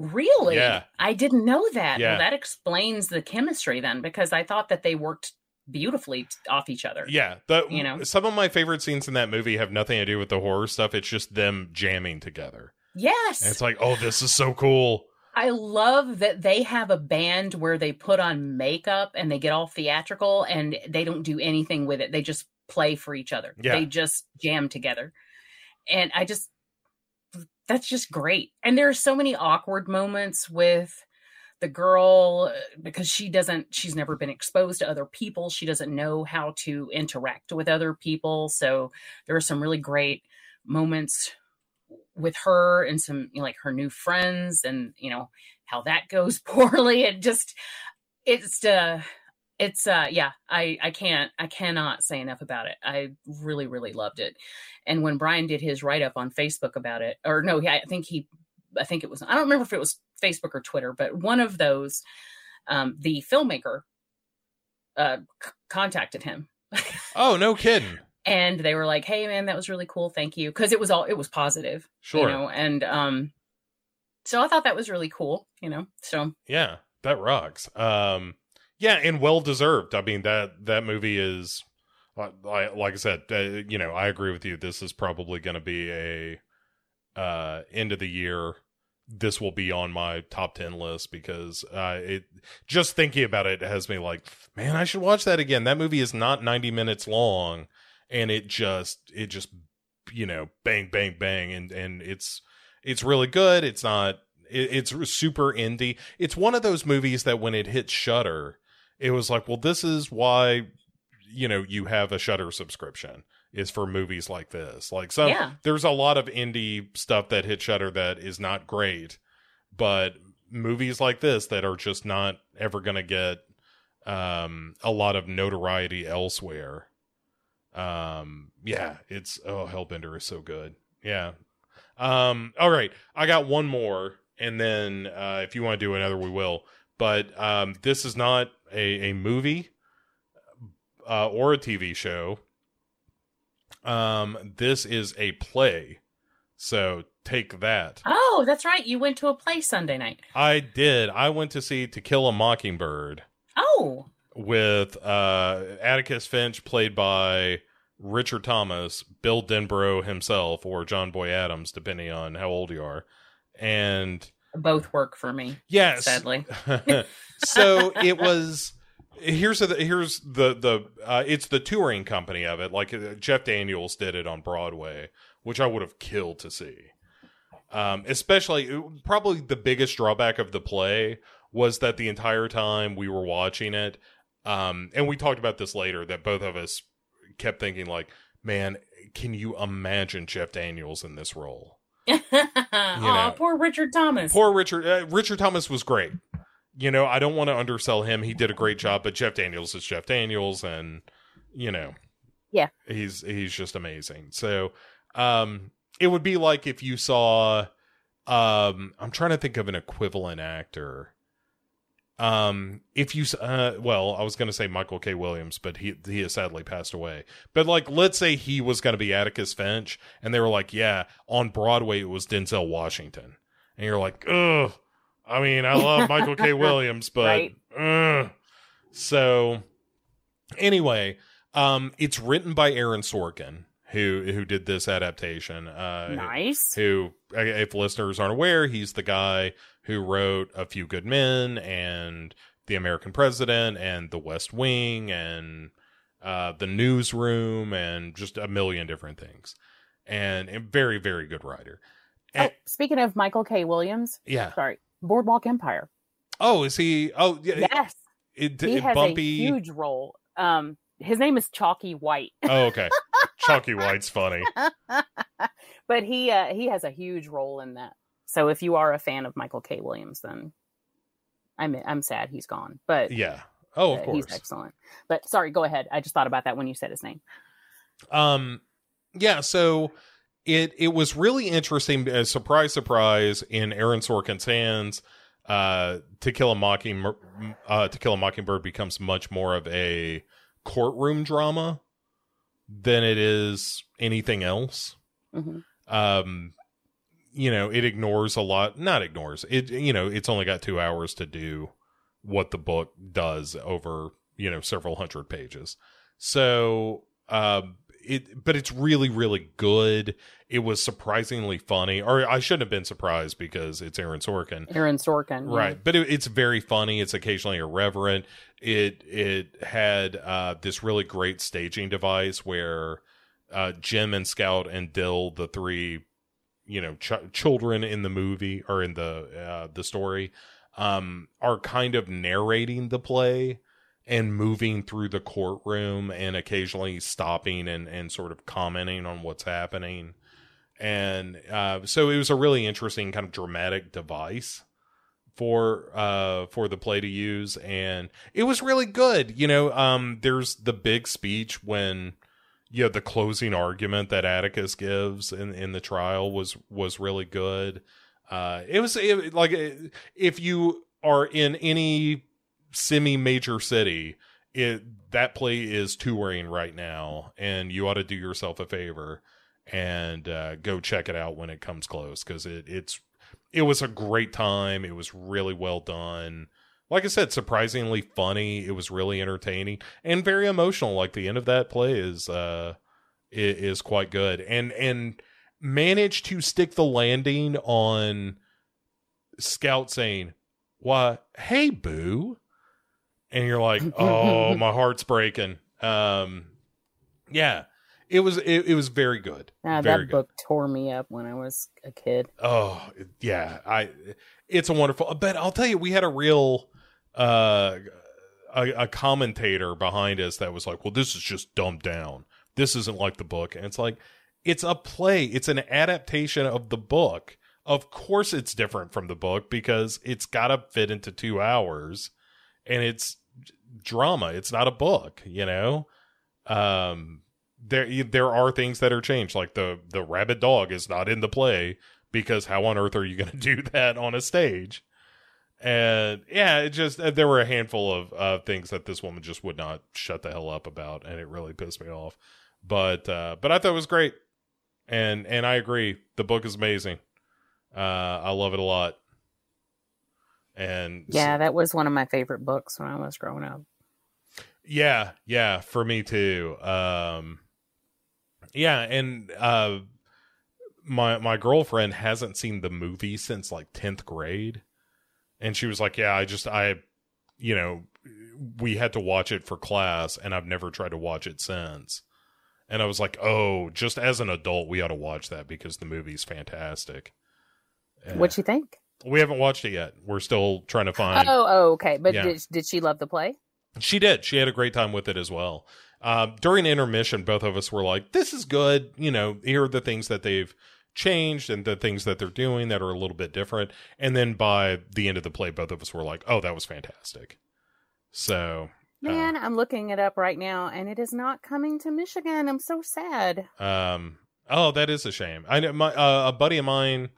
Really? Yeah. I didn't know that. Yeah. Well, that explains the chemistry then, because I thought that they worked beautifully off each other. Yeah. You know? Some of my favorite scenes in that movie have nothing to do with the horror stuff. It's just them jamming together. Yes. And it's like, oh, this is so cool. I love that they have a band where they put on makeup and they get all theatrical and they don't do anything with it. They just play for each other. Yeah. They just jam together. And I just... that's just great. And there are so many awkward moments with the girl, because she's never been exposed to other people. She doesn't know how to interact with other people. So there are some really great moments with her and some, you know, like her new friends and, you know, how that goes poorly. It just, yeah, I cannot say enough about it. I really, really loved it. And when Brian did his write-up on Facebook about it, or no, I think it was, I don't remember if it was Facebook or Twitter, but one of those, the filmmaker contacted him. Oh, no kidding. And they were like, hey man, that was really cool. Thank you. Cause it was positive. Sure. You know? And, so I thought that was really cool, you know? So yeah, that rocks. Yeah, and well-deserved. I mean, that movie is, like I said, you know, I agree with you. This is probably going to be a end of the year. This will be on my top 10 list because just thinking about it has me like, man, I should watch that again. That movie is not 90 minutes long, and it just, you know, bang, bang, bang, and it's really good. It's not. It's super indie. It's one of those movies that when it hits Shudder, it was like, well, this is why, you know, you have a Shudder subscription, is for movies like this. Like there's a lot of indie stuff that hit Shudder that is not great, but movies like this that are just not ever going to get a lot of notoriety elsewhere. Hellbender is so good. Yeah. All right. I got one more. And then, if you want to do another, we will, but, this is not a movie, or a TV show. This is a play. So take that. Oh, that's right. You went to a play Sunday night. I did. I went to see To Kill a Mockingbird. Oh, with, Atticus Finch, played by Richard Thomas, Bill Denbrough himself, or John Boy Adams, depending on how old you are. And both work for me. Yes, sadly. So it was. Here's the it's the touring company of it. Like Jeff Daniels did it on Broadway, which I would have killed to see. Especially, probably the biggest drawback of the play was that the entire time we were watching it, and we talked about this later, that both of us kept thinking like, man, can you imagine Jeff Daniels in this role? Oh, poor Richard Thomas. Richard Thomas was great. You know, I don't want to undersell him. He did a great job, but Jeff Daniels is Jeff Daniels, and you know, yeah, he's just amazing. So, it would be like if you saw, I'm trying to think of an equivalent actor. If you, well, I was going to say Michael K. Williams, but he has sadly passed away. But like, let's say he was going to be Atticus Finch, and they were like, yeah, on Broadway, it was Denzel Washington. And you're like, ugh, I mean, I love Michael K. Williams, but, right. So anyway, It's written by Aaron Sorkin, who did this adaptation. Nice. Who, if listeners aren't aware, he's the guy who wrote A Few Good Men and The American President and The West Wing and The Newsroom and just a million different things. And a very, very good writer. And, speaking of Michael K. Williams. Yeah. Sorry. Boardwalk Empire. Oh, is he? Oh, yeah. Yes. He has Bumpy. A huge role. His name is Chalky White. Oh, okay. Chalky White's funny. But he has a huge role in that. So if you are a fan of Michael K. Williams, then I'm sad he's gone. But yeah. Oh, of course. He's excellent. But sorry, go ahead. I just thought about that when you said his name. Yeah, so it was really interesting. Surprise, surprise, in Aaron Sorkin's hands, To Kill a Mockingbird becomes much more of a courtroom drama than it is anything else. Mm-hmm. It ignores a lot, not ignores it. It's only got 2 hours to do what the book does over, several hundred pages. So, but it's really, really good. It was surprisingly funny, or I shouldn't have been surprised because it's Aaron Sorkin. Right. Yeah. But it's very funny. It's occasionally irreverent. It had this really great staging device where Jim and Scout and Dill, the three, children in the movie or in the story, are kind of narrating the play and moving through the courtroom and occasionally stopping and sort of commenting on what's happening. And so it was a really interesting kind of dramatic device for the play to use. And it was really good. There's the big speech when, the closing argument that Atticus gives in the trial was really good. It was like if you are in any semi-major city, that play is touring right now, and you ought to do yourself a favor and go check it out when it comes close, because it was a great time. It was really well done. Like I said, surprisingly funny. It was really entertaining and very emotional. Like the end of that play is quite good, and managed to stick the landing on Scout saying, "Why, hey, boo." And you're like, oh, my heart's breaking. Yeah, it was very good. Very that book good. Tore me up when I was a kid. Oh yeah. It's a wonderful, but I'll tell you, we had a real, a commentator behind us that was like, well, this is just dumbed down. This isn't like the book. And it's like, it's a play. It's an adaptation of the book. Of course it's different from the book because it's got to fit into 2 hours. And it's drama. It's not a book, there are things that are changed. Like the rabid dog is not in the play because how on earth are you going to do that on a stage? And yeah, it just, there were a handful of things that this woman just would not shut the hell up about. And it really pissed me off, but I thought it was great. And I agree. The book is amazing. I love it a lot. And yeah, that was one of my favorite books when I was growing up. Yeah, for me too. And my girlfriend hasn't seen the movie since like 10th grade, and she was like, "Yeah, I we had to watch it for class, and I've never tried to watch it since." And I was like, "Oh, just as an adult, we ought to watch that because the movie's fantastic." What you think? We haven't watched it yet. We're still trying to find. Oh, okay. But yeah. Did she love the play? She did. She had a great time with it as well. During intermission, both of us were like, this is good. Here are the things that they've changed and the things that they're doing that are a little bit different. And then by the end of the play, both of us were like, oh, that was fantastic. So. Man, I'm looking it up right now, and it is not coming to Michigan. I'm so sad. Oh, that is a shame. I know a buddy of mine,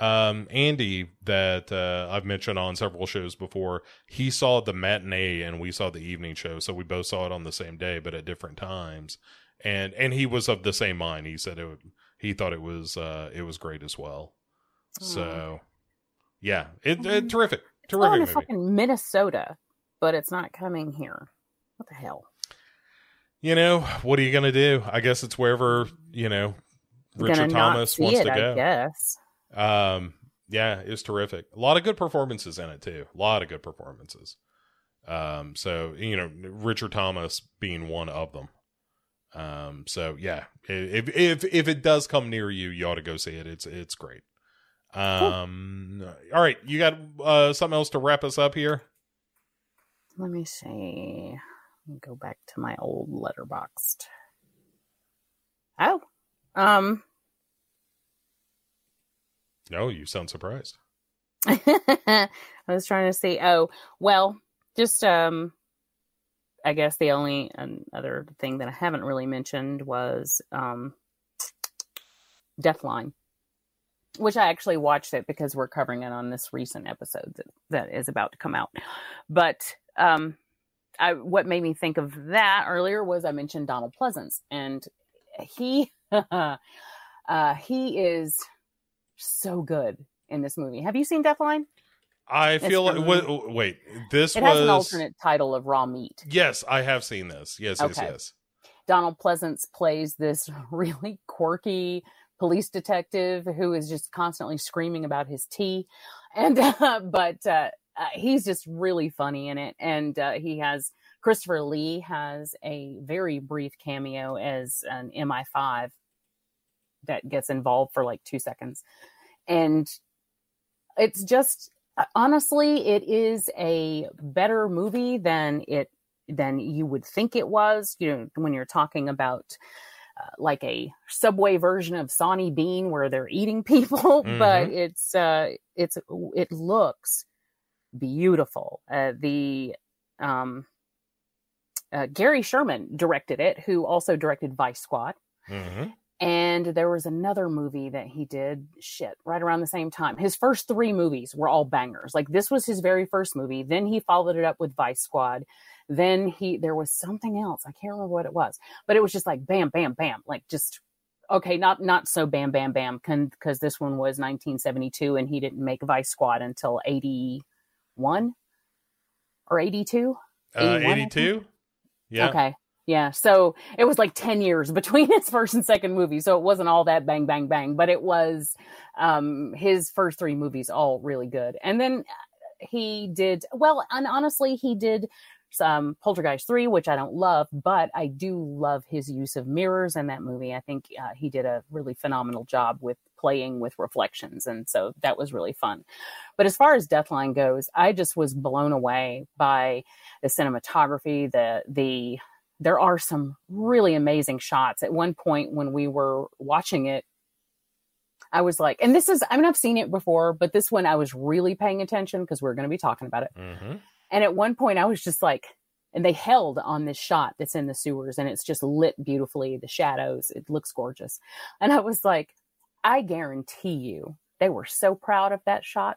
Andy, that I've mentioned on several shows before, he saw the matinee and we saw the evening show, so we both saw it on the same day but at different times, and he was of the same mind. He said he thought it was great as well. Mm. So yeah, it terrific going to movie. Fucking Minnesota, but it's not coming here. What the hell? you know, what are you going to do? I guess it's wherever, you know, Richard Thomas wants to go. I guess. Yeah, it was terrific. A lot of good performances in it, too. A lot of good performances. So, you know, Richard Thomas being one of them. So yeah, if it does come near you, you ought to go see it. It's great. Cool. All right. You got, something else to wrap us up here? Let me see. Let me go back to my old Letterboxd. Oh, no, you sound surprised. I was trying to see. Oh, well, just, I guess the only other thing that I haven't really mentioned was Deathline, which I actually watched it because we're covering it on this recent episode that is about to come out. But what made me think of that earlier was I mentioned Donald Pleasance, and he is so good in this movie. Have you seen Deathline? I feel like, wait, this was... It has an alternate title of Raw Meat. Yes, I have seen this. Yes. Donald Pleasance plays this really quirky police detective who is just constantly screaming about his tea. And, but he's just really funny in it. And Christopher Lee has a very brief cameo as an MI5 that gets involved for like 2 seconds. And it's just... Honestly, it is a better movie than you would think it was. You know, when you're talking about like a Subway version of Sawney Bean, where they're eating people, mm-hmm. but it looks beautiful. Gary Sherman directed it, who also directed Vice Squad. Mm-hmm. And there was another movie that he did, right around the same time. His first three movies were all bangers. Like, this was his very first movie. Then he followed it up with Vice Squad. Then there was something else. I can't remember what it was. But it was just like, bam, bam, bam. Like, just, okay, not so bam, bam, bam. Because this one was 1972, and he didn't make Vice Squad until 81 or 82? 82? Yeah. Okay. Yeah, so it was like 10 years between his first and second movie, so it wasn't all that bang, bang, bang, but it was his first three movies all really good. And then he did some Poltergeist 3, which I don't love, but I do love his use of mirrors in that movie. I think he did a really phenomenal job with playing with reflections, and so that was really fun. But as far as Deathline goes, I just was blown away by the cinematography, There are some really amazing shots. At one point when we were watching it, I was like, and this is, I mean, I've seen it before, but this one I was really paying attention because we're going to be talking about it. Mm-hmm. And at one point I was just like, and they held on this shot that's in the sewers, and it's just lit beautifully. The shadows, it looks gorgeous. And I was like, I guarantee you, they were so proud of that shot.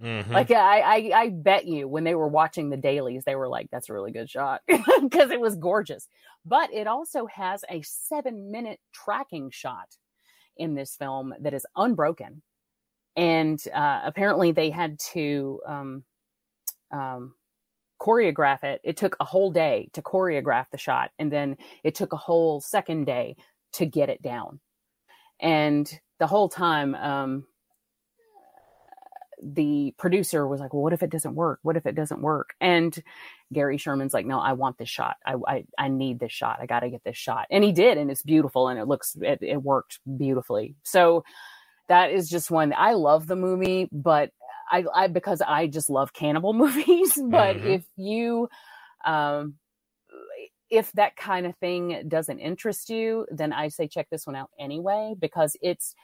Mm-hmm. Like I bet you when they were watching the dailies, they were like, that's a really good shot, because it was gorgeous. But it also has a 7-minute tracking shot in this film that is unbroken. And apparently they had to choreograph it. It took a whole day to choreograph the shot. And then it took a whole second day to get it down. And the whole time, the producer was like, well, what if it doesn't work? What if it doesn't work? And Gary Sherman's like, no, I want this shot. I need this shot. I got to get this shot. And he did. And it's beautiful. And it worked beautifully. So that is just one. I love the movie, but because I just love cannibal movies. But mm-hmm. If that kind of thing doesn't interest you, then I say, check this one out anyway, because it's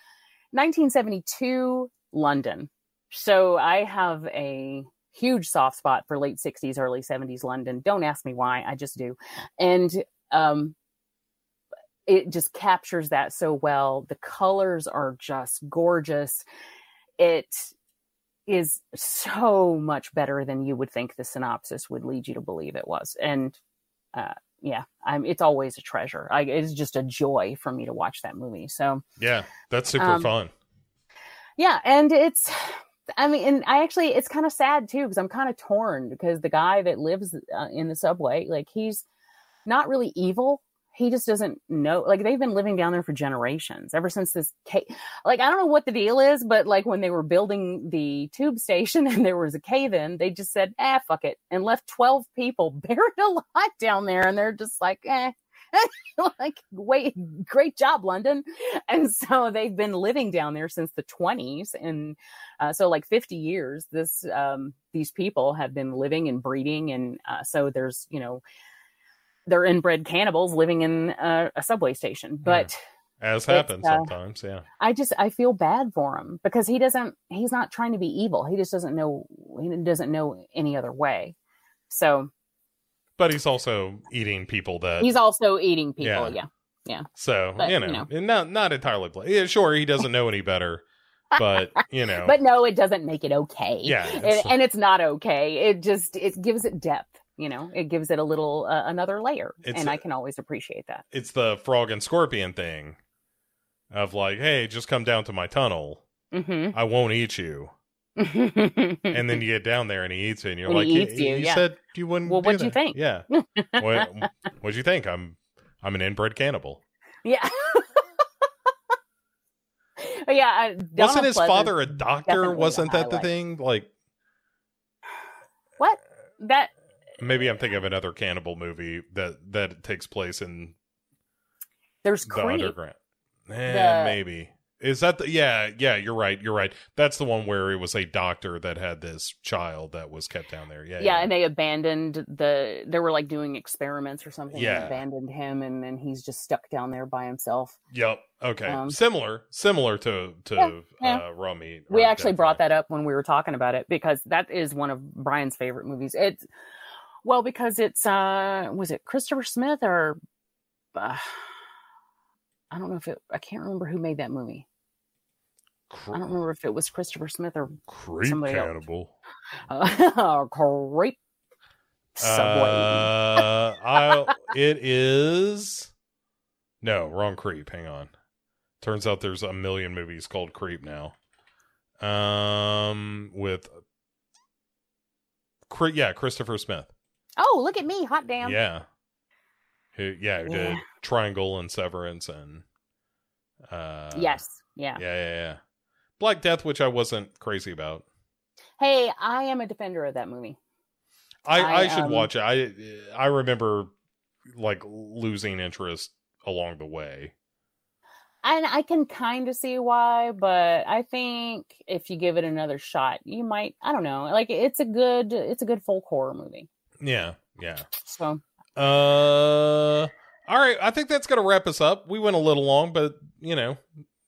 1972 London. So I have a huge soft spot for late 60s, early 70s London. Don't ask me why. I just do. And it just captures that so well. The colors are just gorgeous. It is so much better than you would think the synopsis would lead you to believe it was. And it's always a treasure. It's just a joy for me to watch that movie. So yeah, that's super fun. Yeah. And it's kind of sad too, because I'm kind of torn, because the guy that lives in the subway, like, he's not really evil. he just doesn't know. Like, they've been living down there for generations, ever since this cave. Like, I don't know what the deal is, but like when they were building the tube station and there was a cave in, they just said, ah, fuck it, and left 12 people buried alive down there. And they're just like, eh. Like, wait, great job, London. And so they've been living down there since the 20s, and so like 50 years this these people have been living and breeding, and so there's, you know, they're inbred cannibals living in a subway station. But as happens sometimes. I feel bad for him because he's not trying to be evil, he doesn't know any other way. So but he's also eating people that... He's also eating people, yeah. So, but, you know. Not entirely... Yeah, sure, he doesn't know any better, but, you know... But no, it doesn't make it okay. Yeah. And it's not okay. It just... It gives it depth, you know? It gives it a little... another layer, and I can always appreciate that. It's the frog and scorpion thing of like, hey, just come down to my tunnel. Mm-hmm. I won't eat you. And then you get down there and he eats it, and you're like, you said you wouldn't. Well, what'd you think? Yeah. What'd you think? I'm an inbred cannibal. Yeah. Yeah. Wasn't his father a doctor? Wasn't that the thing? Like, what? That maybe I'm thinking of another cannibal movie that takes place in. There's the underground. Maybe. Is that the... Yeah, you're right. That's the one where it was a doctor that had this child that was kept down there. Yeah, and they abandoned they were like doing experiments or something. Yeah. And abandoned him, and then he's just stuck down there by himself. Yep. Okay. Similar to Raw Meat. We actually brought that up when we were talking about it, because that is one of Brian's favorite movies. It's... Well, because it's... was it Christopher Smith or... I don't know if it... I can't remember who made that movie. I don't remember if it was Christopher Smith or Creep somebody cannibal. Else. Creep Subway. It is... No, wrong Creep. Hang on. Turns out there's a million movies called Creep now. With... Christopher Smith. Oh, look at me. Hot damn. Yeah. Who did Triangle and Severance and... yes. Yeah. Yeah. Black Death, which I wasn't crazy about. Hey, I am a defender of that movie. I should watch it. I remember like losing interest along the way. And I can kind of see why, but I think if you give it another shot, you might... I don't know. Like, it's a good folk horror movie. Yeah. So... all right, I think that's gonna wrap us up. We went a little long, but you know,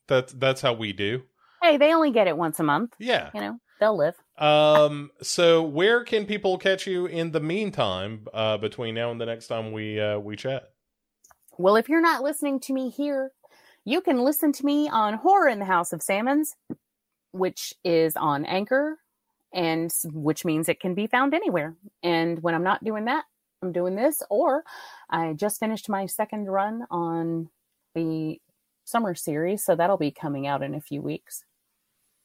that's how we do. Hey, they only get it once a month. Yeah, you know, they'll live. So where can people catch you in the meantime, between now and the next time we chat? Well, if you're not listening to me here, you can listen to me on Horror in the House of Salmons, which is on Anchor, and which means it can be found anywhere. And when I'm not doing that, I'm doing this, or I just finished my second run on the summer series, so that'll be coming out in a few weeks,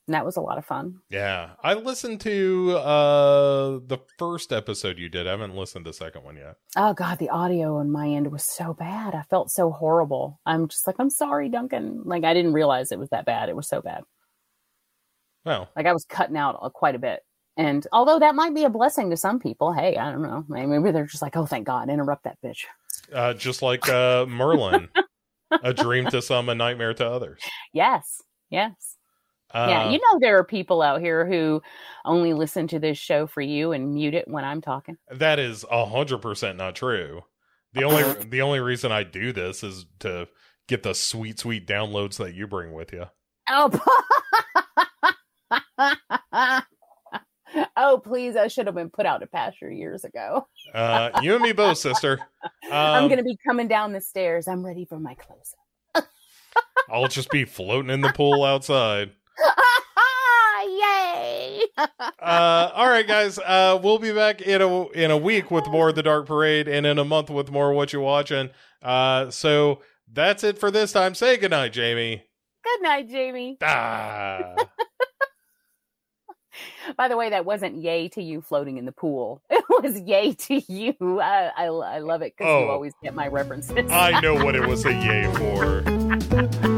and that was a lot of fun. Yeah, I listened to the first episode you did. I haven't listened to the second one yet. Oh god, the audio on my end was so bad. I felt so horrible. I'm just like, I'm sorry, Duncan. Like, I didn't realize it was that bad. It was so bad. Well, like, I was cutting out quite a bit. And although that might be a blessing to some people, hey, I don't know. Maybe they're just like, oh, thank God, interrupt that bitch. Just like Merlin, a dream to some, a nightmare to others. Yes. Yeah, you know, there are people out here who only listen to this show for you and mute it when I'm talking. That is 100% not true. The only reason I do this is to get the sweet, sweet downloads that you bring with you. Oh, oh, please, I should have been put out to pasture years ago. You and me both, sister. I'm going to be coming down the stairs. I'm ready for my close-up. I'll just be floating in the pool outside. Yay! All right, guys. We'll be back in a week with more of The Dark Parade, and in a month with more What You Watching. So that's it for this time. Say goodnight, Jamie. Goodnight, Jamie. Ah. By the way, that wasn't yay to you floating in the pool. It was yay to you. I love it because you always get my references. I know what it was a yay for.